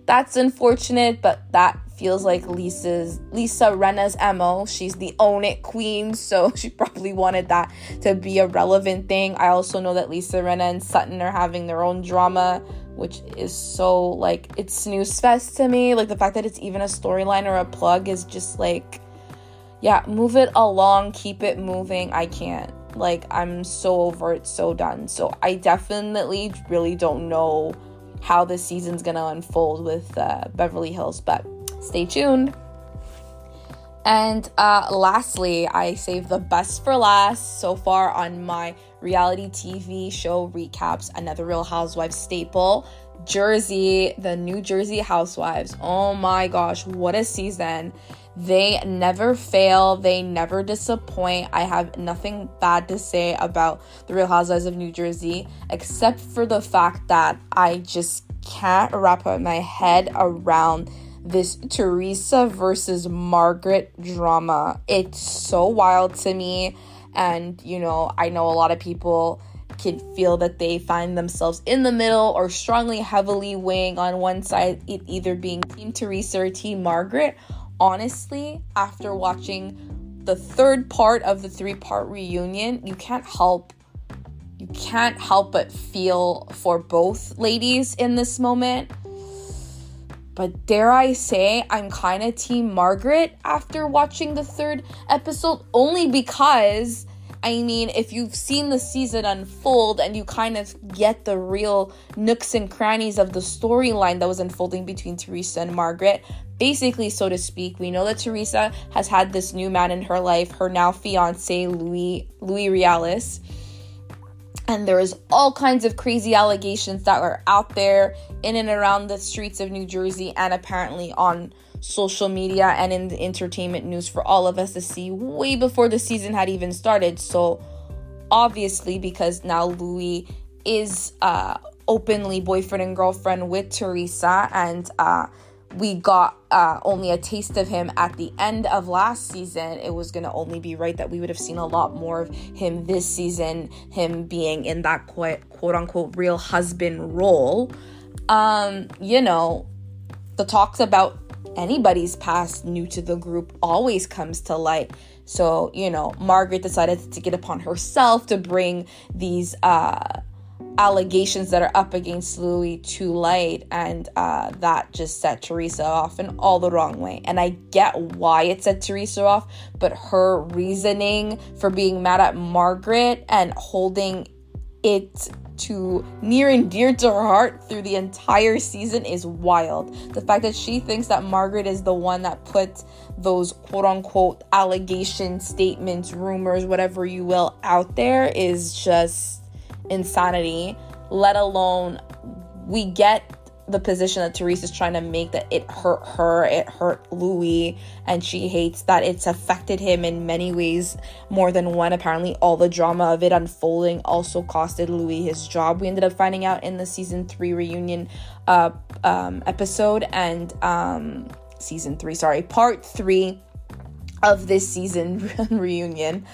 that's unfortunate, but that feels like Lisa Rinna's MO. She's the own it queen, so she probably wanted that to be a relevant thing. I also know that Lisa Rinna and Sutton are having their own drama, which is so, like, it's snooze fest to me. Like, the fact that it's even a storyline or a plug is just like, yeah, move it along, keep it moving. I can't. Like, I'm so over it, so done. So I definitely really don't know how this season's gonna unfold with Beverly Hills, but stay tuned. And lastly, I saved the best for last so far on my reality TV show recaps, another Real Housewives staple, Jersey, the New Jersey Housewives. Oh my gosh, what a season. They never fail. They never disappoint. I have nothing bad to say about the Real Housewives of New Jersey, except for the fact that I just can't wrap my head around this Teresa versus Margaret drama. It's so wild to me. And, you know, I know a lot of people can feel that they find themselves in the middle or strongly, heavily weighing on one side, it either being Team Teresa or Team Margaret. Honestly, after watching the third part of the three-part reunion, you can't help but feel for both ladies in this moment. But dare I say, I'm kind of Team Margaret after watching the third episode, only because, I mean, if you've seen the season unfold and you kind of get the real nooks and crannies of the storyline that was unfolding between Teresa and Margaret, basically, so to speak, we know that Teresa has had this new man in her life, her now fiance, Louis Reales. And there is all kinds of crazy allegations that are out there in and around the streets of New Jersey, and apparently on social media and in the entertainment news for all of us to see way before the season had even started. So obviously, because now Louis is openly boyfriend and girlfriend with Teresa, and we got only a taste of him at the end of last season. It was going to only be right that we would have seen a lot more of him this season, him being in that quote-unquote real husband role. You know, the talks about anybody's past new to the group always comes to light. So, you know, Margaret decided to get upon herself to bring these allegations that are up against Louis to light, and that just set Teresa off in all the wrong way. And I get why it set Teresa off, but her reasoning for being mad at Margaret and holding it to near and dear to her heart through the entire season is wild. The fact that she thinks that Margaret is the one that put those quote-unquote allegations, statements, rumors, whatever you will, out there is just insanity, let alone we get the position that Teresa's trying to make that it hurt her, it hurt Louis, and she hates that it's affected him in many ways, more than one. Apparently all the drama of it unfolding also costed Louis his job, we ended up finding out in the season 3 reunion episode and part 3 of this season reunion.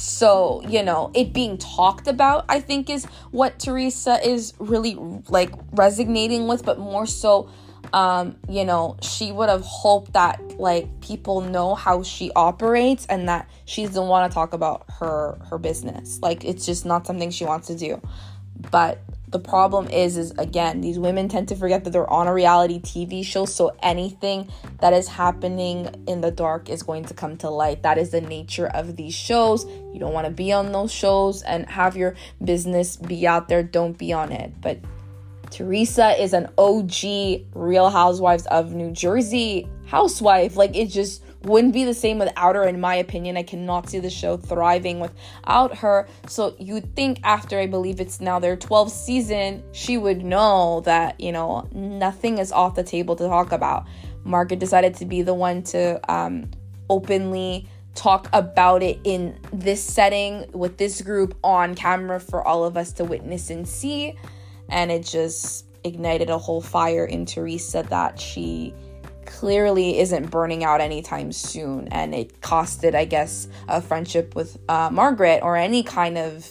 So, you know, it being talked about, I think, is what Teresa is really, like, resonating with. But more so, you know, she would have hoped that, like, people know how she operates and that she doesn't want to talk about her business. Like, it's just not something she wants to do. But the problem is again, these women tend to forget that they're on a reality TV show, so anything that is happening in the dark is going to come to light. That is the nature of these shows. You don't want to be on those shows and have your business be out there. Don't be on it. But Teresa is an OG Real Housewives of New Jersey housewife. Like, it just wouldn't be the same without her, in my opinion. I cannot see the show thriving without her. So you'd think after, I believe it's now their 12th season, she would know that, you know, nothing is off the table to talk about. Margaret decided to be the one to openly talk about it in this setting with this group on camera for all of us to witness and see. And it just ignited a whole fire in Teresa that she clearly isn't burning out anytime soon, and it costed, I guess, a friendship with Margaret, or any kind of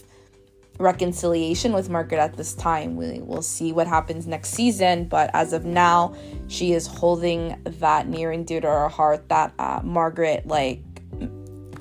reconciliation with Margaret at this time. We will see what happens next season, but as of now, she is holding that near and dear to her heart that Margaret, like,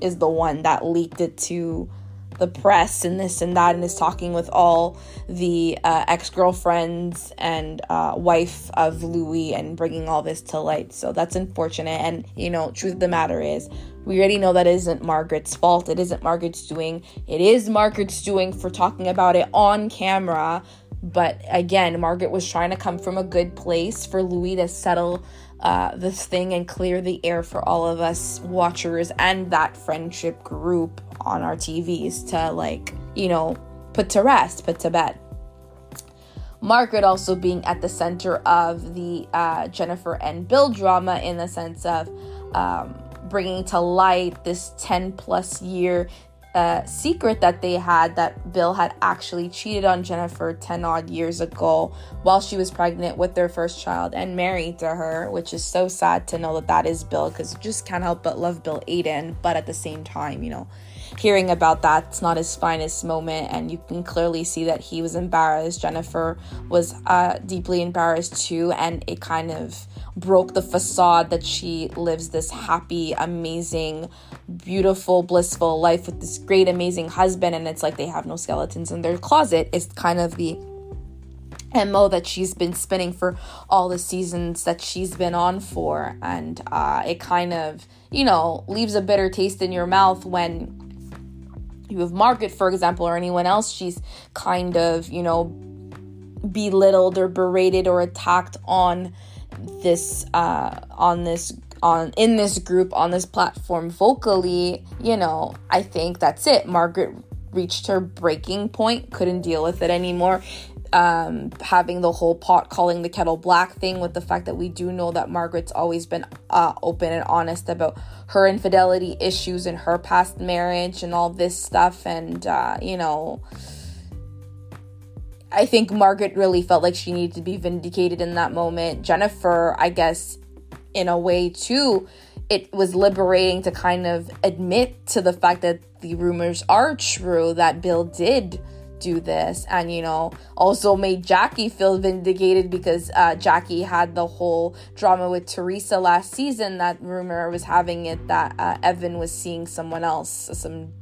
is the one that leaked it to the press and this and that, and is talking with all the ex-girlfriends and wife of Louis and bringing all this to light. So that's unfortunate. And, you know, truth of the matter is, we already know that isn't Margaret's fault. It isn't Margaret's doing. It is Margaret's doing for talking about it on camera. But again, Margaret was trying to come from a good place for Louis to settle this thing and clear the air for all of us watchers and that friendship group on our TVs to, like, you know, put to rest, put to bed. Margaret also being at the center of the Jennifer and Bill drama, in the sense of bringing to light this 10 plus year secret that they had, that Bill had actually cheated on Jennifer 10 odd years ago while she was pregnant with their first child and married to her, which is so sad to know that that is Bill, because you just can't help but love Bill Aiden. But at the same time, you know, hearing about that's not his finest moment, and you can clearly see that he was embarrassed. Jennifer was deeply embarrassed too, and it kind of broke the facade that she lives this happy, amazing, beautiful, blissful life with this great, amazing husband, and it's like they have no skeletons in their closet. It's kind of the MO that she's been spinning for all the seasons that she's been on for, and it kind of, you know, leaves a bitter taste in your mouth when you have Margaret, for example, or anyone else she's kind of, you know, belittled or berated or attacked in this group, on this platform, vocally. You know, I think that's it. Margaret reached her breaking point, couldn't deal with it anymore. Having the whole pot calling the kettle black thing, with the fact that we do know that Margaret's always been open and honest about her infidelity issues and her past marriage and all this stuff. And, you know, I think Margaret really felt like she needed to be vindicated in that moment. Jennifer, I guess, in a way too, it was liberating to kind of admit to the fact that the rumors are true, that Bill did do this, and, you know, also made Jackie feel vindicated, because Jackie had the whole drama with Teresa last season, that rumor was having it that Evan was seeing someone else,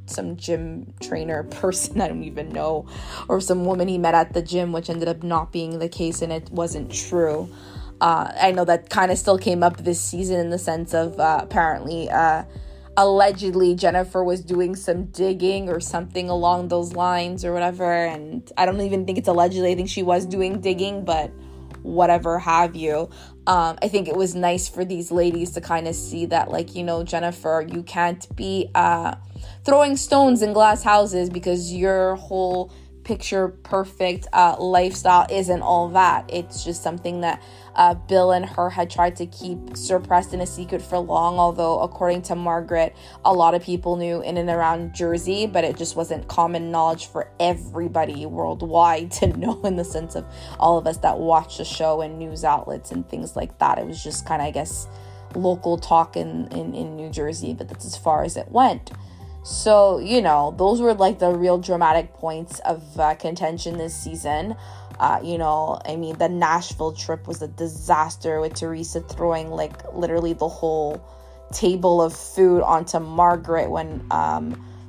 some gym trainer person, I don't even know, or some woman he met at the gym, which ended up not being the case, and it wasn't true. I know that kind of still came up this season, in the sense of apparently allegedly Jennifer was doing some digging or something along those lines or whatever. And I don't even think it's allegedly. I think she was doing digging, but whatever have you. I think it was nice for these ladies to kind of see that, like, you know, Jennifer, you can't be throwing stones in glass houses because your whole picture perfect lifestyle isn't all that. It's just something that Bill and her had tried to keep suppressed in a secret for long, although according to Margaret, a lot of people knew in and around Jersey, but it just wasn't common knowledge for everybody worldwide to know, in the sense of all of us that watched the show and news outlets and things like that. It was just kind of, I guess, local talk in New Jersey, but that's as far as it went. So, you know, those were like the real dramatic points of contention this season. You know, I mean, the Nashville trip was a disaster, with Teresa throwing like literally the whole table of food onto Margaret when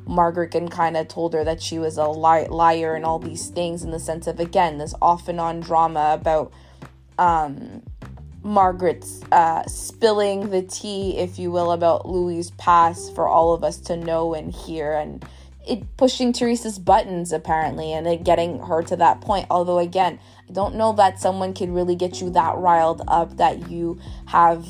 Margaret kind of told her that she was a liar and all these things, in the sense of, again, this off and on drama about Margaret's spilling the tea, if you will, about Louis's past for all of us to know and hear, and it pushing Teresa's buttons apparently, and it getting her to that point. Although, again, I don't know that someone can really get you that riled up that you have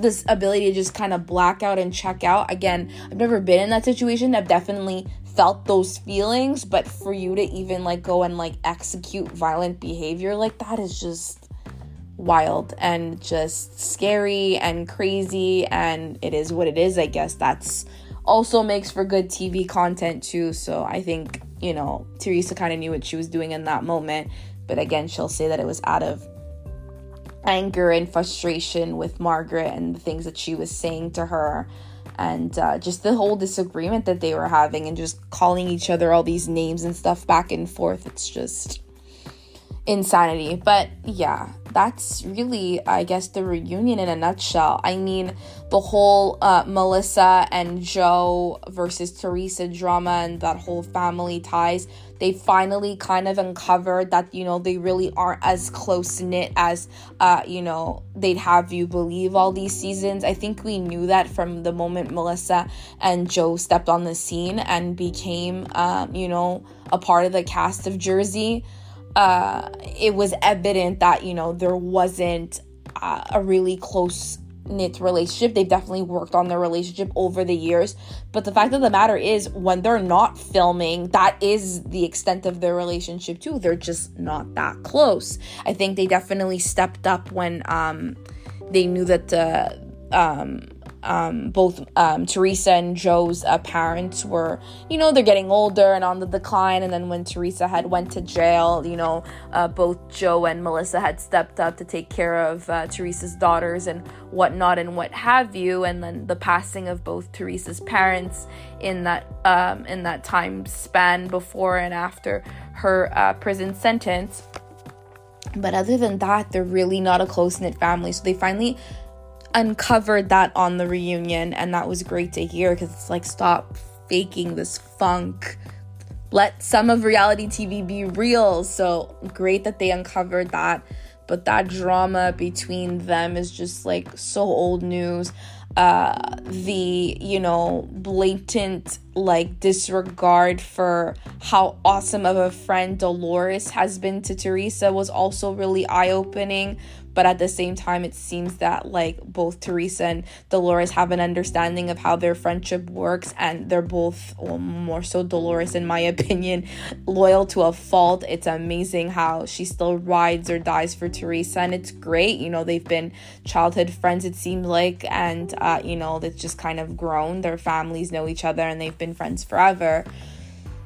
this ability to just kind of black out and check out. Again, I've never been in that situation. I've definitely felt those feelings, but for you to even like go and like execute violent behavior like that is just wild and just scary and crazy, and it is what it is. I guess that's also makes for good TV content too. So I think, you know, Teresa kind of knew what she was doing in that moment, but again, she'll say that it was out of anger and frustration with Margaret and the things that she was saying to her, and just the whole disagreement that they were having, and just calling each other all these names and stuff back and forth. It's just insanity. But yeah, that's really, I guess, the reunion in a nutshell. I mean, the whole Melissa and Joe versus Teresa drama and that whole family ties, they finally kind of uncovered that, you know, they really aren't as close-knit as, you know, they'd have you believe all these seasons. I think we knew that from the moment Melissa and Joe stepped on the scene and became, you know, a part of the cast of Jersey. It was evident that, you know, there wasn't a really close-knit relationship. They've definitely worked on their relationship over the years, but the fact of the matter is, when they're not filming, that is the extent of their relationship too. They're just not that close. I think they definitely stepped up when they knew that both Teresa and Joe's parents were, you know, they're getting older and on the decline. And then when Teresa had went to jail, you know, both Joe and Melissa had stepped up to take care of Teresa's daughters and whatnot and what have you. And then the passing of both Teresa's parents in that time span before and after her prison sentence. But other than that, they're really not a close-knit family. So they finally uncovered that on the reunion, and that was great to hear, because it's like, stop faking this funk, let some of reality TV be real. So great that they uncovered that, but that drama between them is just like so old news. The, you know, blatant like disregard for how awesome of a friend Dolores has been to Teresa was also really eye-opening. But at the same time, it seems that like both Teresa and Dolores have an understanding of how their friendship works, and they're both, well, more so Dolores in my opinion, loyal to a fault. It's amazing how she still rides or dies for Teresa, and it's great. You know, they've been childhood friends, it seems like, and you know, they've just kind of grown, their families know each other, and they've been friends forever.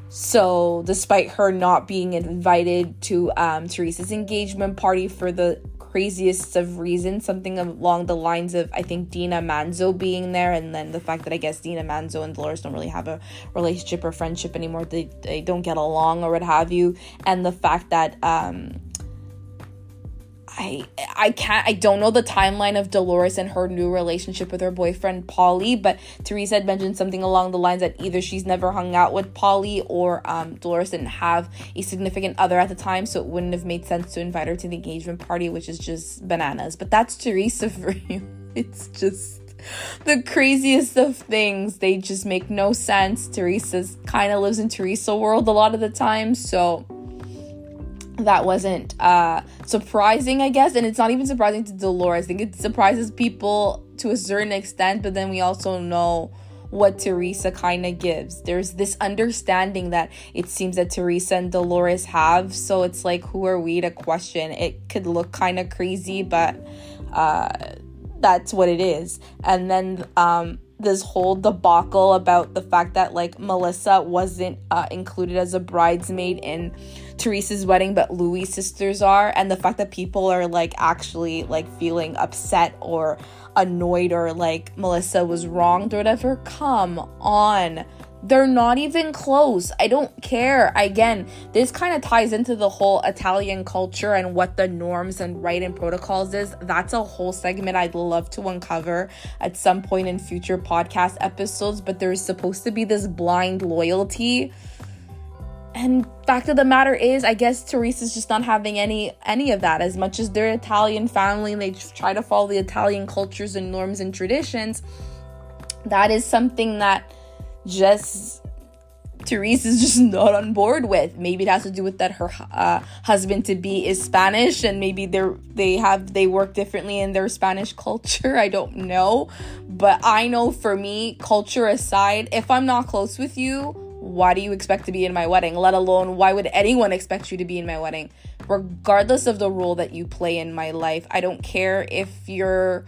So despite her not being invited to Teresa's engagement party for the craziest of reasons, something along the lines of, I think, Dina Manzo being there, and then the fact that I guess Dina Manzo and Dolores don't really have a relationship or friendship anymore, they don't get along or what have you, and the fact that I don't know the timeline of Dolores and her new relationship with her boyfriend Polly, but Teresa had mentioned something along the lines that either she's never hung out with Polly, or Dolores didn't have a significant other at the time, so it wouldn't have made sense to invite her to the engagement party, which is just bananas. But that's Teresa for you. It's just the craziest of things. They just make no sense. Teresa's kind of lives in Teresa world a lot of the time, so that wasn't surprising, I guess. And it's not even surprising to Dolores. I think it surprises people to a certain extent, but then we also know what Teresa kind of gives. There's this understanding that it seems that Teresa and Dolores have, so it's like, who are we to question? It could look kind of crazy, but that's what it is. And then this whole debacle about the fact that, like, Melissa wasn't included as a bridesmaid in Teresa's wedding, but Louie's sisters are, and the fact that people are, like, actually, like, feeling upset or annoyed or like Melissa was wronged or whatever. Come on, they're not even close. I don't care. Again, this kind of ties into the whole Italian culture and what the norms and right and protocols is. That's a whole segment I'd love to uncover at some point in future podcast episodes, but there's supposed to be this blind loyalty. And fact of the matter is, I guess Teresa's just not having any of that. As much as they're Italian family and they try to follow the Italian cultures and norms and traditions, that is something that just Teresa's just not on board with. Maybe it has to do with that her husband-to-be is Spanish, and maybe they work differently in their Spanish culture. I don't know. But I know for me, culture aside, if I'm not close with you, why do you expect to be in my wedding? Let alone, why would anyone expect you to be in my wedding? Regardless of the role that you play in my life, I don't care if you're,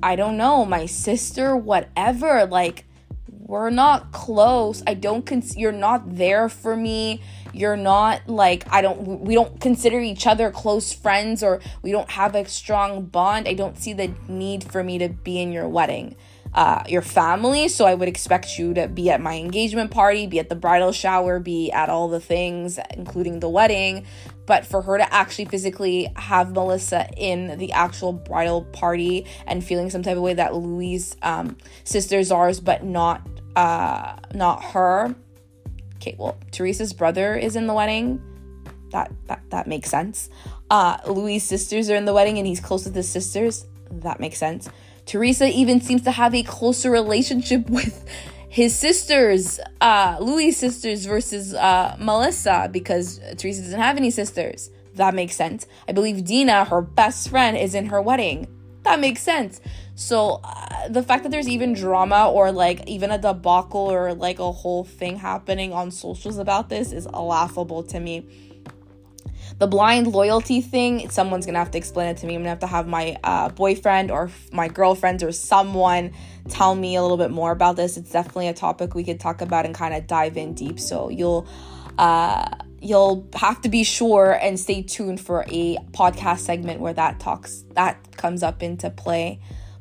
I don't know, my sister, whatever. Like, we're not close. I don't you're not there for me. You're not, like, we don't consider each other close friends, or we don't have a strong bond. I don't see the need for me to be in your wedding. Your family, so I would expect you to be at my engagement party, be at the bridal shower, be at all the things, including the wedding. But for her to actually physically have Melissa in the actual bridal party and feeling some type of way that Louie's sisters are, but not her. Okay, well, Teresa's brother is in the wedding. That makes sense. Louie's sisters are in the wedding and he's close with his sisters. That makes sense. Teresa even seems to have a closer relationship with his sisters, Louie's sisters versus Melissa, because Teresa doesn't have any sisters. That makes sense. I believe Dina, her best friend, is in her wedding. That makes sense. So the fact that there's even drama or, like, even a debacle or, like, a whole thing happening on socials about this is laughable to me. The blind loyalty thing, someone's going to have to explain it to me. I'm going to have my boyfriend or my girlfriend or someone tell me a little bit more about this. It's definitely a topic we could talk about and kind of dive in deep. So you'll have to be sure and stay tuned for a podcast segment where that comes up into play.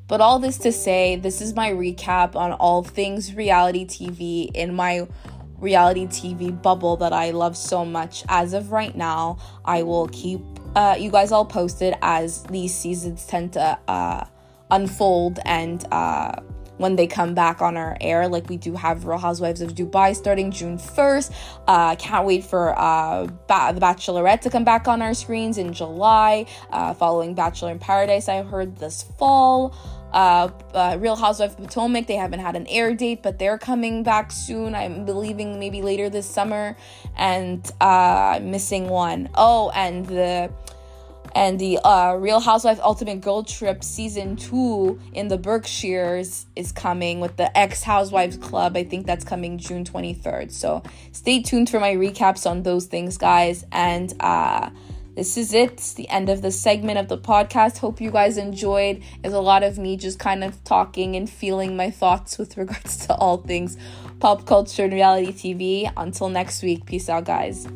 But all this to say, this is my recap on all things reality TV in my reality TV bubble that I love so much. As of right now, I will keep you guys all posted as these seasons tend to unfold and when they come back on our air. Like, we do have Real Housewives of Dubai starting June 1st. Can't wait for The Bachelorette to come back on our screens in July, following Bachelor in Paradise, I heard, this fall. Real Housewives of Potomac, they haven't had an air date, but they're coming back soon. I'm believing maybe later this summer. And missing one. Oh, and the Real Housewives Ultimate Girl Trip Season 2 in the Berkshires is coming with the Ex-Housewives Club. I think that's coming June 23rd. So stay tuned for my recaps on those things, guys. And this is it. It's the end of the segment of the podcast. Hope you guys enjoyed. It's a lot of me just kind of talking and feeling my thoughts with regards to all things pop culture and reality TV. Until next week, peace out, guys.